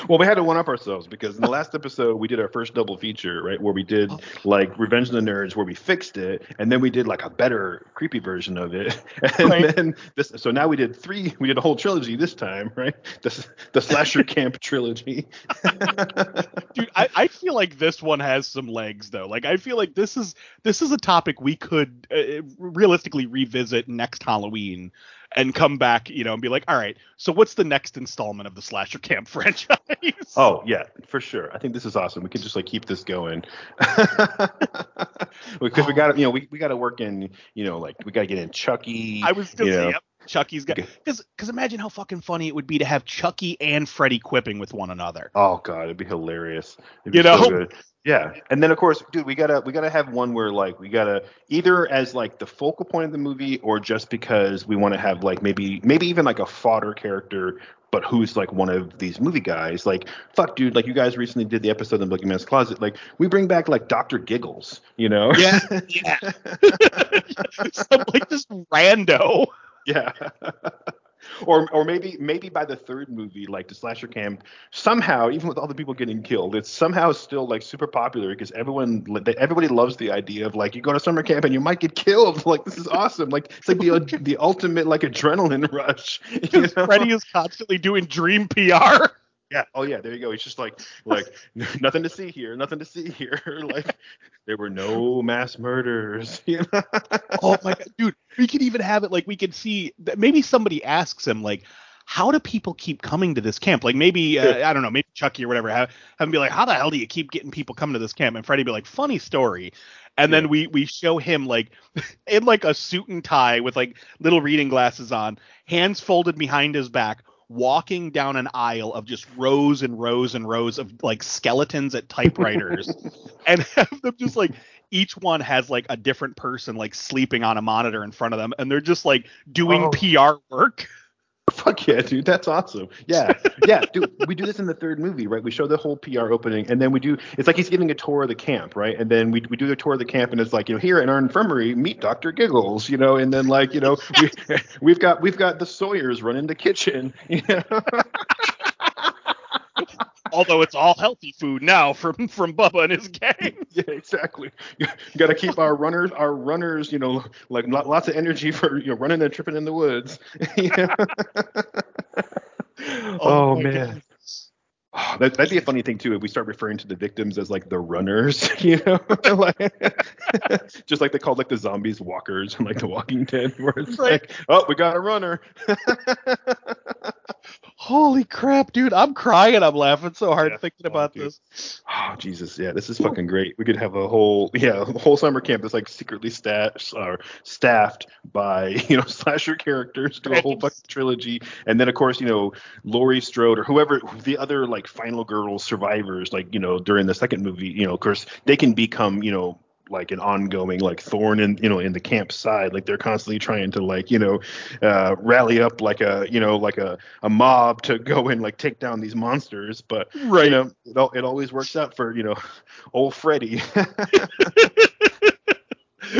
Well, we had to one-up ourselves because in the last episode, we did our first double feature, right, where we did, like, Revenge of the Nerds, where we fixed it, and then we did, like, a better, creepy version of it. And right. then this, so now we did three, we did a whole trilogy this time, right? The, the Slasher Camp trilogy. Dude, I, I feel like this one has some legs, though. Like, I feel like this is, this is a topic we could uh, realistically revisit next Halloween. And come back, you know, and be like, all right, so what's the next installment of the Slasher Camp franchise? Oh, yeah, for sure. I think this is awesome. We can just, like, keep this going. Because oh. we got, you know, we, we got to work in, you know, like, we got to get in Chucky. I was going to say, yep, Chucky's got – because imagine how fucking funny it would be to have Chucky and Freddy quipping with one another. Oh, God, it'd be hilarious. It'd be you know? So good. Yeah, and then of course, dude, we gotta we gotta have one where like we gotta either as like the focal point of the movie, or just because we want to have like maybe maybe even like a fodder character, but who's like one of these movie guys. Like, fuck, dude, like you guys recently did the episode of Boogeyman's Closet. Like, we bring back like Doctor Giggles, you know? Yeah, yeah. Some, like this rando. Yeah. Or or maybe maybe by the third movie, like the slasher camp, somehow, even with all the people getting killed, it's somehow still like super popular because everyone everybody loves the idea of like you go to summer camp and you might get killed. Like this is awesome. Like it's like the the ultimate like adrenaline rush. Because Freddy is constantly doing dream P R. Yeah. Oh, yeah. There you go. He's just like, like nothing to see here. Nothing to see here. Like there were no mass murders. You know? Oh, my God. Dude, we could even have it like we could see that maybe somebody asks him, like, how do people keep coming to this camp? Like maybe, uh, I don't know, maybe Chucky or whatever. Have, have him be like, how the hell do you keep getting people coming to this camp? And Freddy be like, funny story. And yeah. then we, we show him like in like a suit and tie with like little reading glasses on, hands folded behind his back, walking down an aisle of just rows and rows and rows of like skeletons at typewriters and have them just like each one has like a different person like sleeping on a monitor in front of them. And they're just like doing oh. P R work. Fuck yeah, dude. That's awesome. Yeah. Yeah. Dude, we do this in the third movie, right? We show the whole P R opening and then we do, it's like he's giving a tour of the camp, right? And then we we do the tour of the camp and it's like, you know, here in our infirmary, meet Doctor Giggles, you know, and then like, you know, we, we've got, we've got the Sawyers running the kitchen. You know? Although it's all healthy food now from, from Bubba and his gang. Yeah, exactly. You got to keep our runners, our runners, you know, like lots of energy for you know, running and tripping in the woods. Yeah. oh, oh man, oh, that, that'd be a funny thing too if we start referring to the victims as like the runners, you know, just like they called like the zombies walkers from like The Walking Dead, where it's like, like oh, we got a runner. Holy crap, dude. I'm crying. I'm laughing so hard yeah. thinking about oh, this. Oh, Jesus. Yeah, this is fucking great. We could have a whole, yeah, a whole summer camp that's like secretly stashed or staffed by, you know, slasher characters to a whole fucking trilogy. And then, of course, you know, Laurie Strode or whoever the other like final girl survivors, like, you know, during the second movie, you know, of course, they can become, you know, like an ongoing like thorn in you know in the camp side, like they're constantly trying to like you know uh rally up like a you know like a a mob to go and like take down these monsters, but right you know, it, it always works out for you know old Freddy.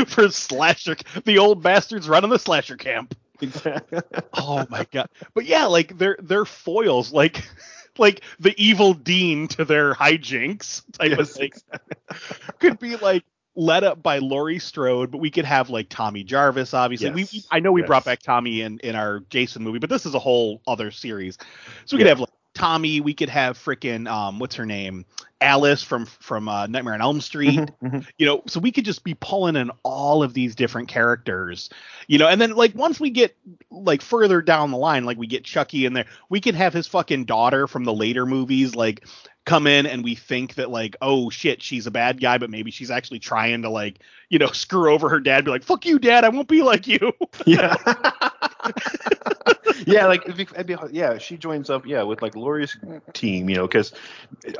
For slasher, the old bastards running the slasher camp. Exactly. Oh my God. But yeah, like they're they're foils, like like the evil dean to their hijinks type yes, of thing. Exactly. Could be like led up by Laurie Strode, but we could have like Tommy Jarvis, obviously. Yes. We, I know we yes. brought back Tommy in, in our Jason movie, but this is a whole other series. So we yeah. could have like Tommy, we could have frickin' um, what's her name? Alice from from uh, Nightmare on Elm Street. Mm-hmm, mm-hmm. You know, so we could just be pulling in all of these different characters, you know, and then like once we get like further down the line, like we get Chucky in there, we could have his fucking daughter from the later movies like come in and we think that like, oh shit, she's a bad guy, but maybe she's actually trying to like, you know, screw over her dad, be like, fuck you, dad, I won't be like you. Yeah. Yeah, like it'd be, it'd be, yeah, she joins up, yeah, with like Laurie's team, you know, because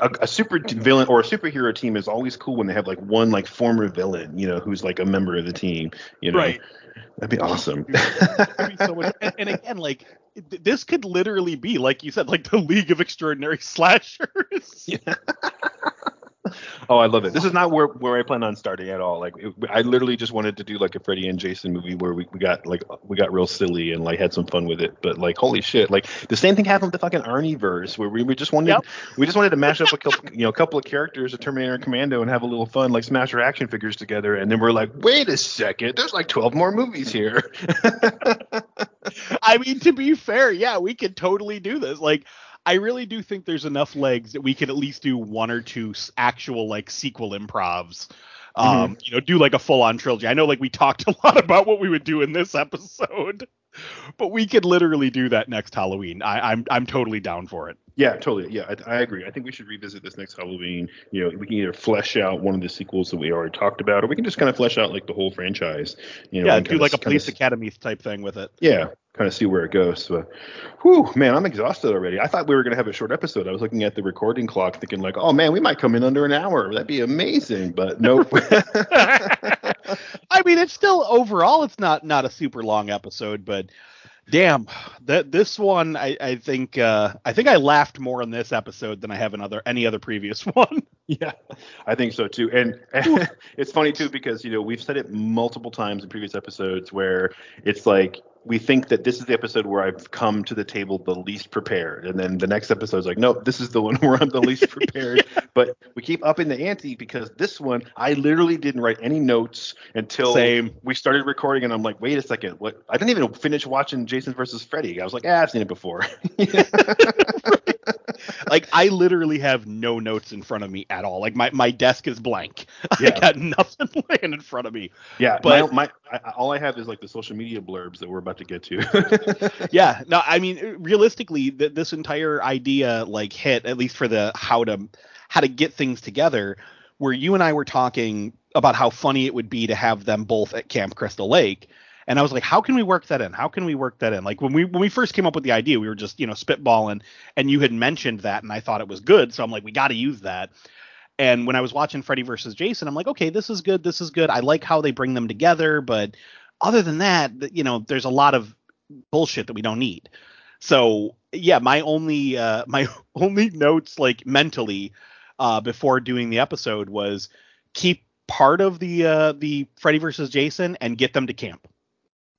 a, a super villain or a superhero team is always cool when they have like one like former villain, you know, who's like a member of the team, you know. Right. That'd be awesome. That'd be so much, and, and again, like th- this could literally be, like you said, like the League of Extraordinary Slashers. Yeah. Oh, I love it. This is not where, where I plan on starting at all. Like, it, I literally just wanted to do like a Freddy and Jason movie where we, we got like we got real silly and like had some fun with it. But like, holy shit! Like the same thing happened with the fucking Arnieverse where we, we just wanted yep. we just wanted to mash up a couple, you know a couple of characters of Terminator and Commando and have a little fun, like smash our action figures together. And then we're like, wait a second, there's like twelve more movies here. I mean, to be fair, yeah, we could totally do this. Like. I really do think there's enough legs that we could at least do one or two actual like sequel improvs, um, mm-hmm. you know, do like a full on trilogy. I know like we talked a lot about what we would do in this episode, but we could literally do that next Halloween. I, I'm I'm totally down for it. Yeah, totally. Yeah, I, I agree. I think we should revisit this next Halloween. You know, we can either flesh out one of the sequels that we already talked about, or we can just kind of flesh out like the whole franchise. You know, yeah, do like of, a Police Academy type thing with it. Yeah. Kind of see where it goes. But, whew, man, I'm exhausted already. I thought we were going to have a short episode. I was looking at the recording clock thinking like, oh, man, we might come in under an hour. That'd be amazing. But nope. I mean, it's still overall, it's not not a super long episode, but damn, that this one, I, I think uh, I think I laughed more on this episode than I have another any other previous one. Yeah, I think so, too. And, and it's funny, too, because, you know, we've said it multiple times in previous episodes where it's like, we think that this is the episode where I've come to the table the least prepared. And then the next episode is like, nope, this is the one where I'm the least prepared. Yeah. But we keep upping the ante because this one, I literally didn't write any notes until Same. we started recording. And I'm like, wait a second. What? I didn't even finish watching Jason versus Freddy. I was like, ah, I've seen it before. Like, I literally have no notes in front of me at all. Like, my, my desk is blank. Yeah. I got nothing laying in front of me. Yeah, but my, my I, all I have is, like, the social media blurbs that we're about to get to. Yeah, no, I mean, realistically, th- this entire idea, like, hit, at least for the how to how to get things together, where you and I were talking about how funny it would be to have them both at Camp Crystal Lake. And I was like, how can we work that in? How can we work that in? Like, when we when we first came up with the idea, we were just, you know, spitballing, and you had mentioned that, and I thought it was good. So I'm like, we got to use that. And when I was watching Freddy versus Jason, I'm like, okay, this is good. This is good. I like how they bring them together. But other than that, you know, there's a lot of bullshit that we don't need. So, yeah, my only uh, my only notes, like, mentally uh, before doing the episode was keep part of the uh, the Freddy versus Jason and get them to camp.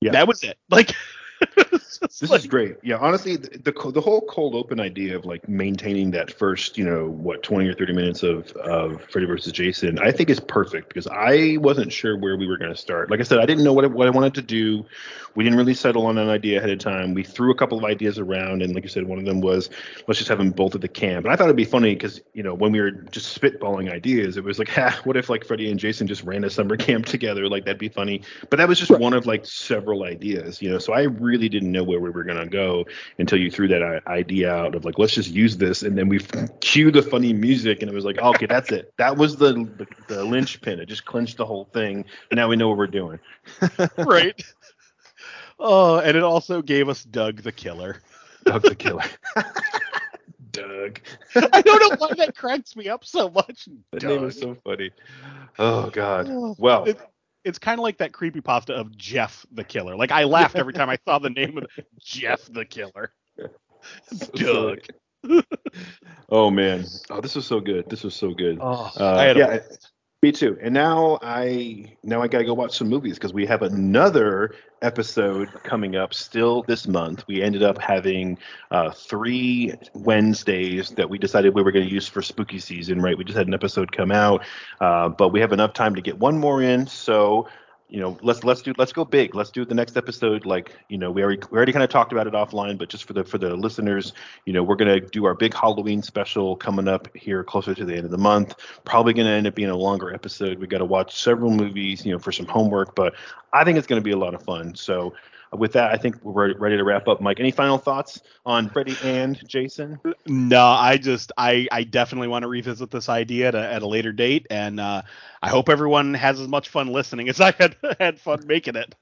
Yeah. That was it. Like, it's this like, is great. Yeah, honestly, the, the the whole cold open idea of, like, maintaining that first, you know, what, twenty or thirty minutes of, of Freddy versus Jason, I think is perfect because I wasn't sure where we were going to start. Like I said, I didn't know what, what I wanted to do. We didn't really settle on an idea ahead of time. We threw a couple of ideas around, and like you said, one of them was, let's just have them both at the camp. And I thought it'd be funny because, you know, when we were just spitballing ideas, it was like, ha, what if, like, Freddy and Jason just ran a summer camp together? Like, that'd be funny. But that was just right. one of, like, several ideas, you know, so I really didn't know where we were going to go until you threw that idea out of, like, let's just use this, and then we cue the funny music, and it was like, okay, that's it. That was the the, the linchpin. It just clinched the whole thing, and now we know what we're doing. Right. Oh, and it also gave us Doug the Killer. Doug the Killer. Doug. I don't know why that cracks me up so much. That Doug. Name is so funny. Oh, God. Well. It, It's kind of like that creepypasta of Jeff the Killer. Like, I laughed every time I saw the name of Jeff the Killer. So Doug. Oh, man. Oh, this was so good. This was so good. Oh, uh, I had yeah, a- me too. And now I now I got to go watch some movies because we have another episode coming up still this month. We ended up having uh, three Wednesdays that we decided we were going to use for spooky season, right? We just had an episode come out, uh, but we have enough time to get one more in. So, you know, let's let's do let's go big. Let's do the next episode. Like, you know, we already we already kind of talked about it offline, but just for the for the listeners, you know, we're gonna do our big Halloween special coming up here closer to the end of the month. Probably gonna end up being a longer episode. We got to watch several movies, you know, for some homework, but I think it's gonna be a lot of fun. So with that, I think we're ready to wrap up. Mike, any final thoughts on Freddy and Jason? No, I just, I, I definitely want to revisit this idea at a, at a later date, and uh, I hope everyone has as much fun listening as I had had fun making it.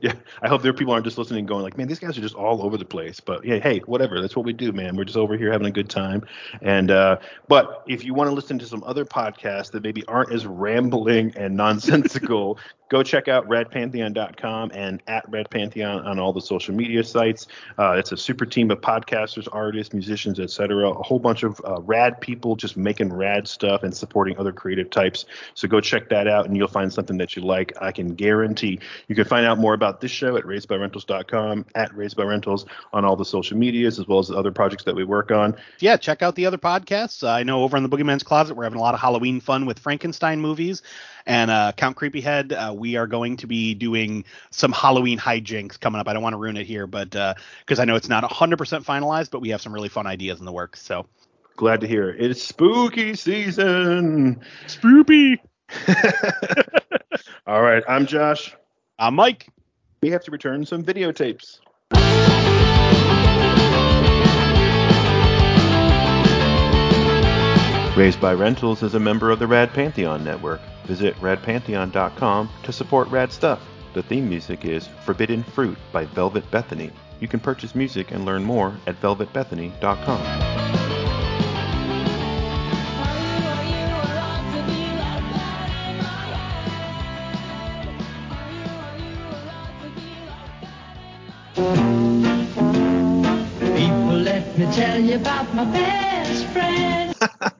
Yeah, I hope there people aren't just listening going like, man, these guys are just all over the place. But yeah, hey, whatever. That's what we do, man. We're just over here having a good time. And uh, but if you want to listen to some other podcasts that maybe aren't as rambling and nonsensical, go check out rad pantheon dot com and at RadPantheon on all the social media sites. Uh, it's a super team of podcasters, artists, musicians, et cetera. A whole bunch of uh, rad people just making rad stuff and supporting other creative types. So go check that out, and you'll find something that you like. I can guarantee. You can find out more about this show at raised by rentals dot com, at raised by rentals on all the social medias, as well as the other projects that we work on. Yeah, check out the other podcasts. Uh, I know over on the Boogeyman's Closet, we're having a lot of Halloween fun with Frankenstein movies, and uh, Count Creepyhead, uh, we are going to be doing some Halloween hijinks coming up. I don't want to ruin it here, but because uh, I know it's not one hundred percent finalized, but we have some really fun ideas in the works. So glad to hear it. It's spooky season. Spoopy. All right, I'm Josh. I'm Mike. We have to return some videotapes. Raised by Rentals is a member of the Rad Pantheon Network. Visit rad pantheon dot com to support rad stuff. The theme music is Forbidden Fruit by Velvet Bethany. You can purchase music and learn more at velvet bethany dot com. Tell you about my best friend.